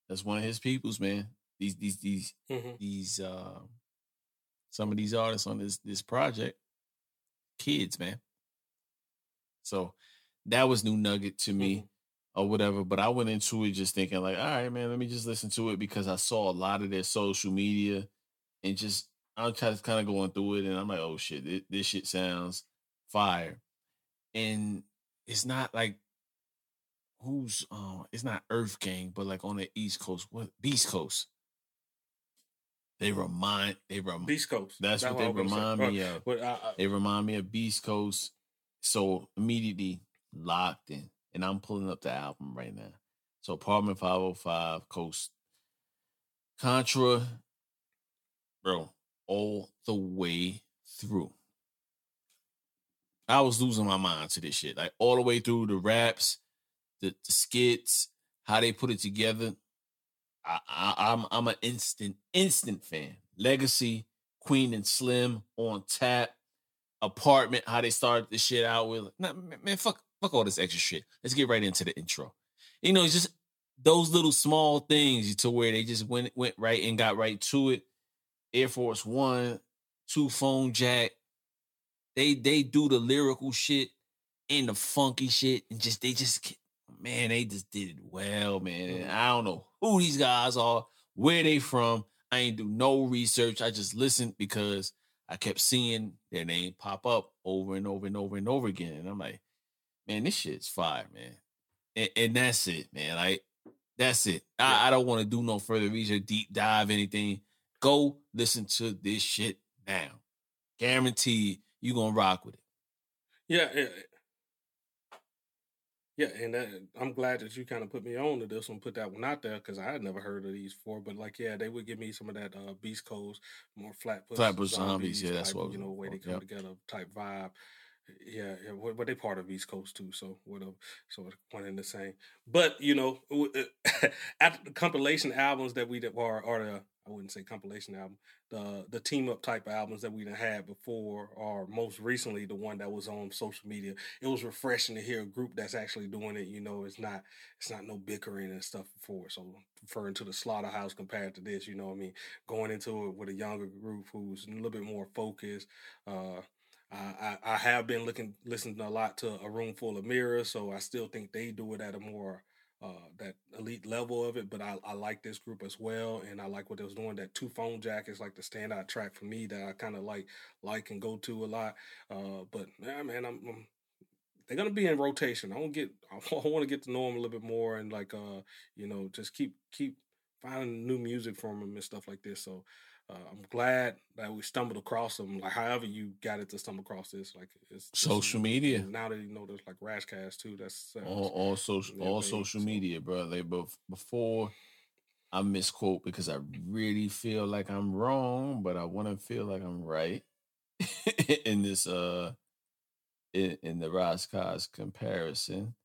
That's one of his peoples, man. These, these, these, mm-hmm. these, uh, some of these artists on this this project, kids, man. So that was new nugget to me. or whatever. But I went into it just thinking like, all right, man, let me just listen to it, because I saw a lot of their social media and just I'm just kind of going through it. And I'm like, oh, shit, this shit sounds fire. And it's not like who's uh, it's not Earth Gang, but like on the East Coast, what Beast Coast. They remind they remind Beast Coast. That's, that's what they remind me of. But I, I, they remind me of Beast Coast. So immediately locked in, and I'm pulling up the album right now. So Apartment five oh five, Coast, Contra, bro, all the way through. I was losing my mind to this shit, like all the way through the raps, the, the skits, how they put it together. I, I, I'm I'm an instant instant fan. Legacy, Queen and Slim on tap. Apartment, how they started this shit out with. Nah, man, fuck fuck all this extra shit. Let's get right into the intro. You know, it's just those little small things to where they just went went right and got right to it. Air Force One, Two Phone Jack. They they do the lyrical shit and the funky shit, and just they just man, they just did it well, man. And I don't know who these guys are, where they from. I ain't do no research. I just listened because I kept seeing their name pop up over and over and over and over again. And I'm like, man, this shit's fire, man. And, and that's it, man. Like, that's it. I, I don't want to do no further research, deep dive, anything. Go listen to this shit now. Guaranteed you're going to rock with it. Yeah, yeah. Yeah, and that, I'm glad that you kind of put me on to this one, put that one out there, because I had never heard of these before. But, like, yeah, they would give me some of that uh, Beast Coast, more Flatbush Zombies, zombies. Yeah, type, that's what, you know, way they come yep. together type vibe. Yeah, yeah, but they part of East Coast too, so whatever. So one and the same. But, you know, after the compilation albums that we did, or, or the, I wouldn't say compilation album, the the team up type albums that we done had before, or most recently the one that was on social media, it was refreshing to hear a group that's actually doing it. You know, it's not it's not no bickering and stuff before. So referring to the Slaughterhouse compared to this, you know what I mean? Going into it with a younger group who's a little bit more focused. Uh, I, I have been looking listening a lot to A Room Full of Mirrors, so I still think they do it at a more Uh, that elite level of it, but I, I like this group as well, and I like what they was doing. That Two Phone Jack is like the standout track for me that I kind of like like and go to a lot. Uh, but yeah, man, I'm, I'm they're gonna be in rotation. I don't get I want to get to know them a little bit more, and like uh you know just keep keep finding new music from them and stuff like this. So uh, I'm glad that we stumbled across them. Like however you got it to stumble across this, like it's social media. Now that you know there's like Rashcast too. That's uh, all, all social, all page, social so. media, bro. They both before I misquote because I really feel like I'm wrong, but I want to feel like I'm right in this uh in, in the Rashcast comparison.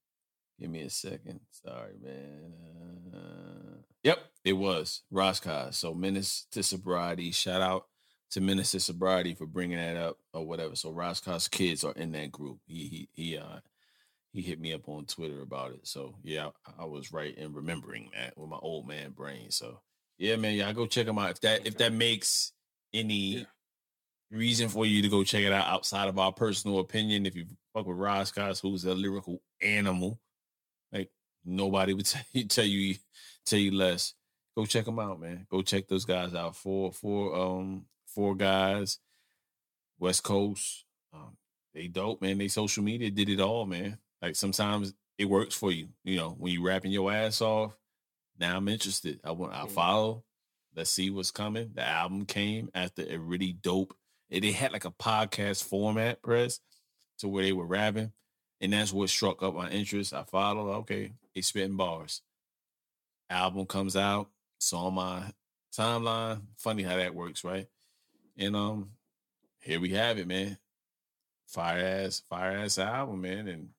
Give me a second. Sorry, man. Uh, yep, it was Rashcast. So Menace to Sobriety. Shout out to Menace to Sobriety for bringing that up or whatever. So Rashcast kids are in that group. He he he. Uh, he hit me up on Twitter about it. So yeah, I, I was right in remembering that with my old man brain. So yeah, man, y'all go check them out. If that if that makes any yeah. reason for you to go check it out outside of our personal opinion, if you fuck with Rashcast, who's a lyrical animal. Like nobody would tell you, tell you, tell you less. Go check them out, man. Go check those guys out. Four, four, um, four guys, West Coast. Um, they dope, man. They social media did it all, man. Like sometimes it works for you. You know, when you rapping your ass off. Now I'm interested. I want. I follow. Let's see what's coming. The album came after a really dope. It, it had like a podcast format, press, to where they were rapping. And that's what struck up my interest. I followed, okay, they spitting bars. Album comes out, it's on my timeline. Funny how that works, right? And um, here we have it, man. Fire ass, fire ass album, man. And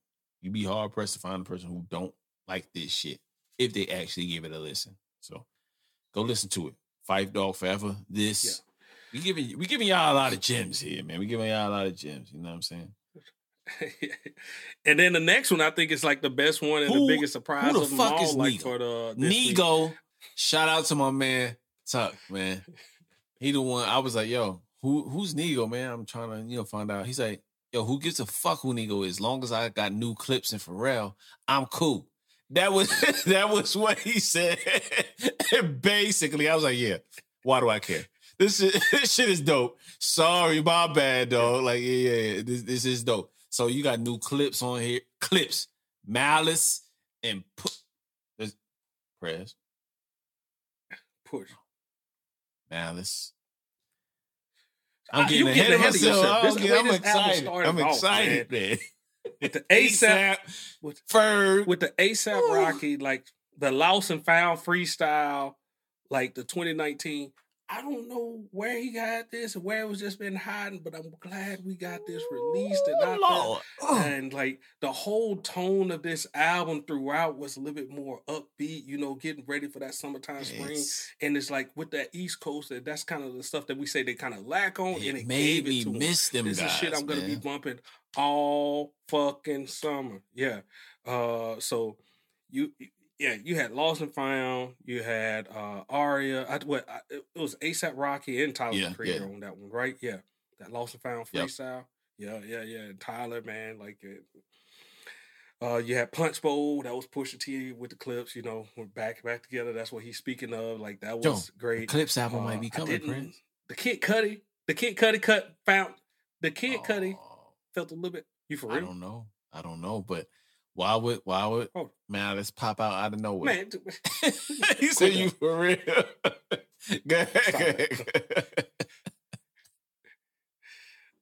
you be hard pressed to find a person who don't like this shit if they actually give it a listen. So go listen to it. Fife Dog Forever. This yeah. we giving we giving y'all a lot of gems here, man. We giving y'all a lot of gems. You know what I'm saying? And then the next one, I think it's like the best one and who, the biggest surprise the of them all. Is like Nigo? For the Nigo, week. Shout out to my man Tuck, man. He the one. I was like, yo, who who's Nigo, man? I'm trying to you know find out. He's like, yo, who gives a fuck who Nigo is? Long as I got new clips and Pharrell, I'm cool. That was that was what he said. Basically, I was like, yeah, why do I care? This is, this shit is dope. Sorry, my bad, dog. Like, yeah, yeah, yeah. This, this is dope. So you got new clips on here. Clips. Malice and pu- Prez. Push. Malice. I'm getting ahead, ahead of myself. Of yourself. This okay, I'm excited. I'm off, excited, man. man. With the ASAP, with Ferg, with the ASAP Rocky, like the Lost and Found freestyle, like the twenty nineteen. I don't know where he got this and where it was just been hiding, but I'm glad we got this released and out Lord. there. And like the whole tone of this album throughout was a little bit more upbeat, you know, getting ready for that summertime spring. It's, and it's like with that East Coast, that that's kind of the stuff that we say they kind of lack on. It and it made me miss them. This guys, is shit I'm gonna man. be bumping all fucking summer. Yeah. Uh, so you. Yeah, you had Lost and Found, you had uh, Aria. I, what, I, it was ASAP Rocky and Tyler yeah, Creator yeah. on that one, right? Yeah, that Lost and Found freestyle. Yep. Yeah, yeah, yeah. And Tyler, man, like it. Uh, you had Punch Bowl. That was Pusha T with the clips. You know, we're back back together. That's what he's speaking of. Like that was Joe, great. The Clips album uh, might be coming, Prince. The Kid Cudi, the Kid Cudi cut found the Kid oh, Cudi felt a little bit. You for real? I don't know. I don't know, but. Why would, why would, oh. man, let's pop out out of nowhere. Man, you said you for real. Go ahead.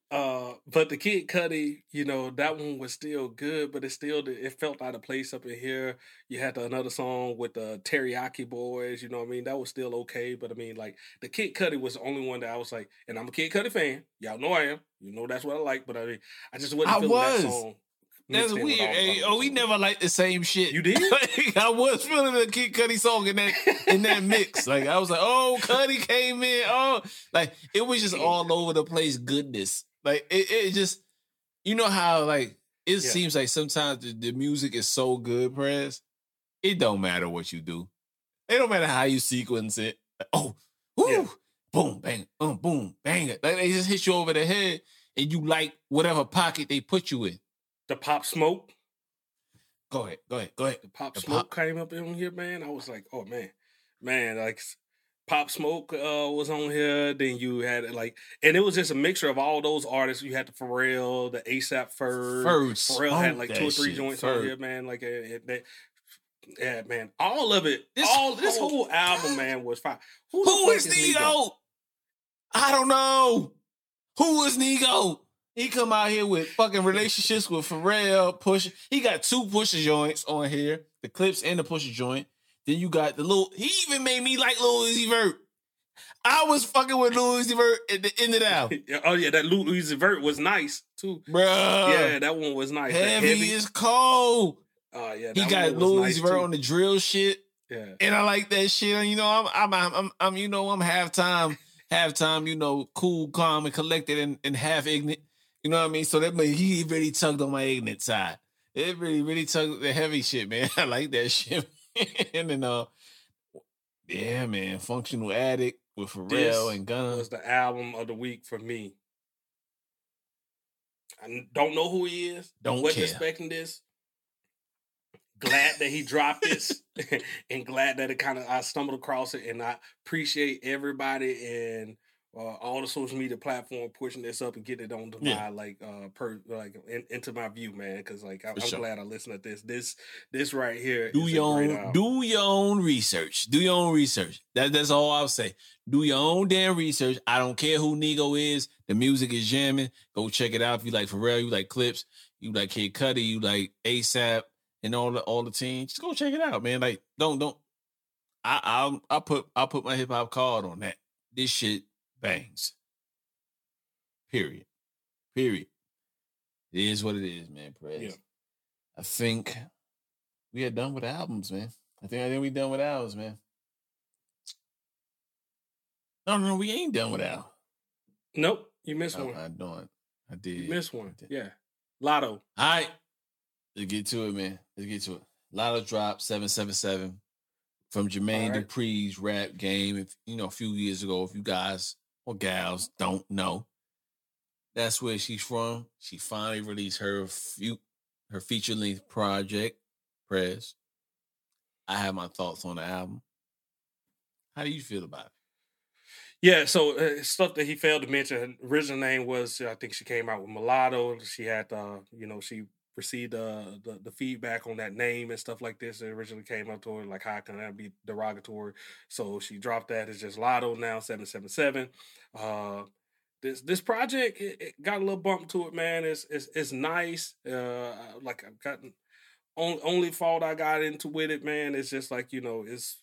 Uh, but the Kid Cudi, you know, that one was still good, but it still, it felt out of place up in here. You had the, another song with the Teriyaki Boys, you know what I mean? That was still okay, but I mean, like, the Kid Cudi was the only one that I was like, and I'm a Kid Cudi fan. Y'all know I am. You know that's what I like, but I mean, I just wasn't I feeling was. that song. That's weird. Hey, oh, we never liked the same shit. You did? Like, I was feeling the Kid Cudi song in that in that mix. Like I was like, oh, Cudi came in. Oh, like it was just all over the place. Goodness, like it, it just, you know how like it yeah. seems like sometimes the, the music is so good, Prez. It don't matter what you do. It don't matter how you sequence it. Like, oh, woo, yeah. boom, bang, um, boom, bang it. Like they just hit you over the head, and you like whatever pocket they put you in. The Pop Smoke. Go ahead, go ahead, go ahead. The Pop the Smoke pop. came up in here, man. I was like, oh, man. Man, like, Pop Smoke uh, was on here. Then you had, like, and it was just a mixture of all those artists. You had the Pharrell, the ASAP Ferg. First, Pharrell had, like, two or three shit. joints Ferg. on here, man. Like, it, it, yeah, man. All of it. This all whole, This whole album, man, was fine. Who, Who is, is Nigo? I don't know. Who is Nigo? He come out here with fucking relationships with Pharrell, Pusha. He got two Pusha joints on here, the Clips and the Pusha joint. Then you got the little, he even made me like Lil Uzi Vert. I was fucking with Lil Uzi Vert at the end of the album. Oh yeah, that Lil Uzi Vert was nice too. Bruh. Yeah, that one was nice. Heavy, heavy. Is cold. Oh uh, yeah, that he got Lil Uzi nice Vert too. On the drill shit. Yeah. And I like that shit. You know, I'm, I'm, I'm, I'm, I'm you know, I'm half time, half time, you know, cool, calm, and collected and, and half ignorant. You know what I mean? So that made, he really tugged on my ignorant side. It really, really tugged the heavy shit, man. I like that shit. And then, uh, yeah, man, Functional Addict with Pharrell this and Gunna. This was the album of the week for me. I don't know who he is. Don't wasn't expecting this. Glad that he dropped this, and glad that it kind of I stumbled across it, and I appreciate everybody and. Uh, all the social media platform pushing this up and getting it on to yeah. my like uh per like in, into my view, man. Because like I, I'm sure. glad I listened to this. This this right here. Do your own album. do your own research. Do your own research. That that's all I'll say. Do your own damn research. I don't care who Nigo is. The music is jamming. Go check it out. If you like Pharrell, you like Clips, you like Kid Cudi, you like ASAP, and all the all the team. Just go check it out, man. Like don't don't. I I'll I put I put my hip hop card on that. This shit. Bangs. Period. Period. It is what it is, man. Prez. Yeah. I think we are done with albums, man. I think I think we done with ours, man. No, no, we ain't done with ours. Nope, you missed I, one. I don't. I did. You missed one. Yeah. Lotto. All right. Let's get to it, man. Let's get to it. Lotto drop seven seven seven from Jermaine right. Dupri's rap game. If you know, a few years ago, if you guys. Or gals don't know. That's where she's from. She finally released her few, her feature length project, Prez. I have my thoughts on the album. How do you feel about it? Yeah, so uh, stuff that he failed to mention, her original name was, I think she came out with Mulatto. She had, uh, you know, she received uh, the, the feedback on that name and stuff like this. It originally came up to her, like, how can that be derogatory? So she dropped that. It's just Lotto now, seven seven seven. Uh, this this project, it, it got a little bump to it, man. It's it's, it's nice. Uh, like, I've gotten, on, only fault I got into with it, man, it's just like, you know, it's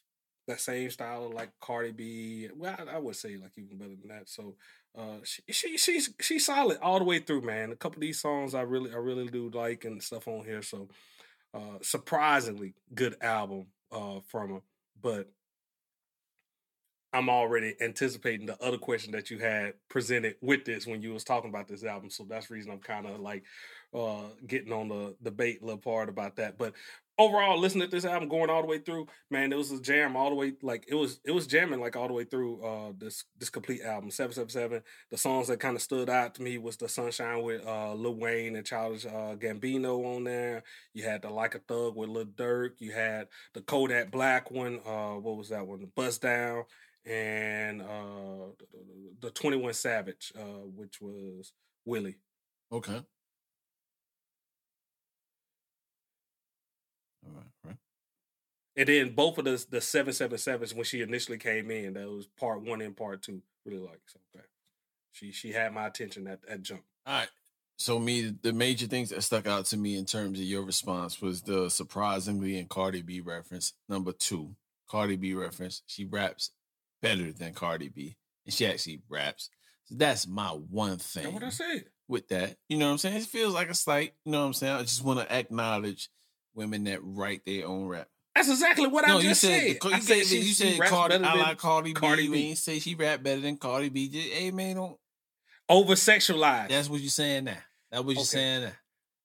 that same style of like Cardi B. Well, I, I would say like even better than that. So uh, she, she she's she's solid all the way through, man. A couple of these songs I really I really do like and stuff on here. So uh, surprisingly good album uh, from her. But I'm already anticipating the other question that you had presented with this when you was talking about this album. So that's the reason I'm kind of like uh, getting on the debate little part about that. But overall, listening to this album going all the way through, man, it was a jam all the way. Like it was, it was jamming like all the way through uh, this this complete album. seven seven seven. The songs that kind of stood out to me was the Sunshine with uh, Lil Wayne and Childish uh, Gambino on there. You had the Like a Thug with Lil Durk. You had the Kodak Black one. Uh, what was that one? The Bust Down and uh, the twenty-one Savage, uh, which was Willie. Okay. All right, all right. And then both of the the seven seven sevens when she initially came in, that was part one and part two. Really like something. She she had my attention at that jump. All right. So me, the major things that stuck out to me in terms of your response was the surprisingly and Cardi B reference. Number two, Cardi B reference. She raps better than Cardi B, and she actually raps. So that's my one thing. That's what I said with that. You know what I'm saying? It feels like a slight. You know what I'm saying? I just want to acknowledge women that write their own rap. That's exactly what no, I just said. You said, I said, she, you said she Cardi, I like Cardi, Cardi B. B. You ain't say she rap better than Cardi B. Just, hey, man, don't... Over-sexualize. That's what you're saying now. That's what you're okay. saying now.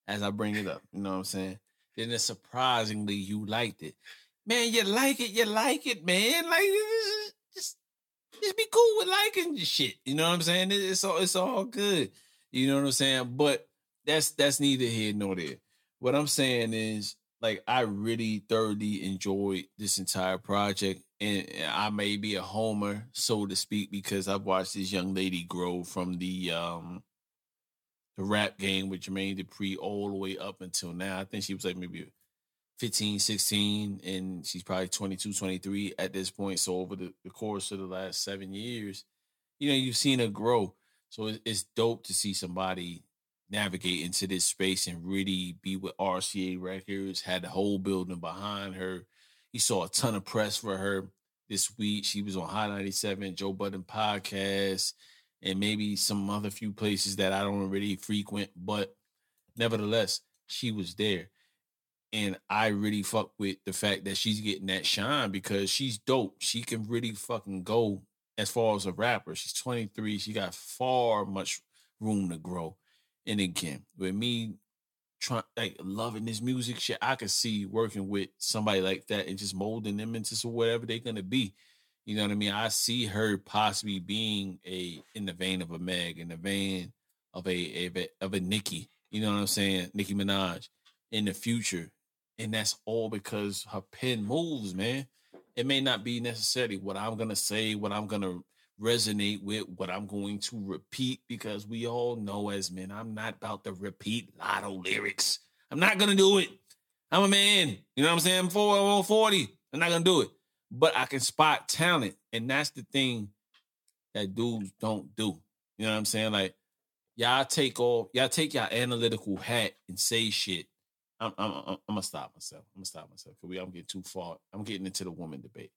As I bring it up. You know what I'm saying? Then it's surprisingly, you liked it. Man, you like it. You like it, man. Like, just, just, just be cool with liking this shit. You know what I'm saying? It's all, it's all good. You know what I'm saying? But that's that's neither here nor there. What I'm saying is, like, I really thoroughly enjoyed this entire project, and I may be a homer, so to speak, because I've watched this young lady grow from the um, the rap game with Jermaine Dupri all the way up until now. I think she was like maybe fifteen, sixteen, and she's probably twenty-two, twenty-three at this point. So over the, the course of the last seven years, you know, you've seen her grow. So it's dope to see somebody navigate into this space and really be with R C A Records, had the whole building behind her. He saw a ton of press for her this week. She was on High ninety-seven, Joe Budden Podcast, and maybe some other few places that I don't really frequent, but nevertheless, she was there. And I really fuck with the fact that she's getting that shine because she's dope. She can really fucking go as far as a rapper. She's twenty-three. She got far much room to grow. And again, with me trying, like, loving this music shit, I could see working with somebody like that and just molding them into whatever they're going to be. You know what I mean? I see her possibly being a in the vein of a Meg, in the vein of a, a of a Nicki, you know what I'm saying? Nicki Minaj in the future. And that's all because her pen moves, man. It may not be necessarily what I'm going to say, what I'm going to resonate with, what I'm going to repeat, because we all know as men, I'm not about to repeat Lotto lyrics. I'm not going to do it. I'm a man. You know what I'm saying? I'm forty. I'm not going to do it. But I can spot talent, and that's the thing that dudes don't do. You know what I'm saying? Like, y'all take all, y'all take your analytical hat and say shit. I'm, I'm, I'm, I'm going to stop myself. I'm going to stop myself. Cause we, I'm getting too far. I'm getting into the woman debate.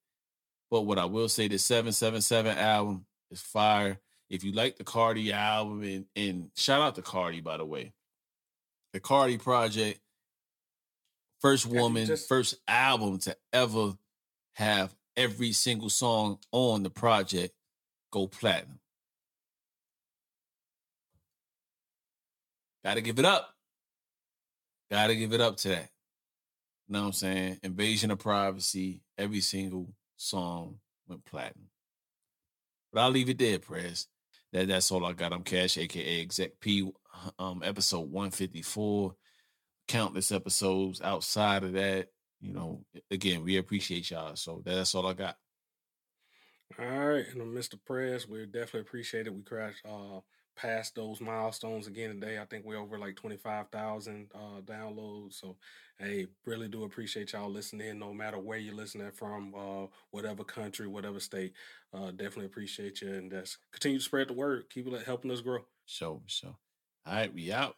But what I will say, the seven seven seven album is fire. If you like the Cardi album, and, and shout out to Cardi, by the way. The Cardi Project, first woman, just... first album to ever have every single song on the project go platinum. Gotta give it up. Gotta give it up to that. You know what I'm saying? Invasion of Privacy, every single song went platinum. But I'll leave it there, Prez. That, that's all I got. I'm Cash, a k a. Exec P, um, episode one fifty-four. Countless episodes outside of that. you know, again, we appreciate y'all. So that's all I got. All right. And Mister Prez, we definitely appreciate it. We crashed uh, past those milestones again today. I think we're over like twenty-five thousand uh, downloads. So, hey, really do appreciate y'all listening, no matter where you're listening from, uh, whatever country, whatever state. Uh, definitely appreciate you. And that's continue to spread the word. Keep helping us grow. So, so. All right. We out.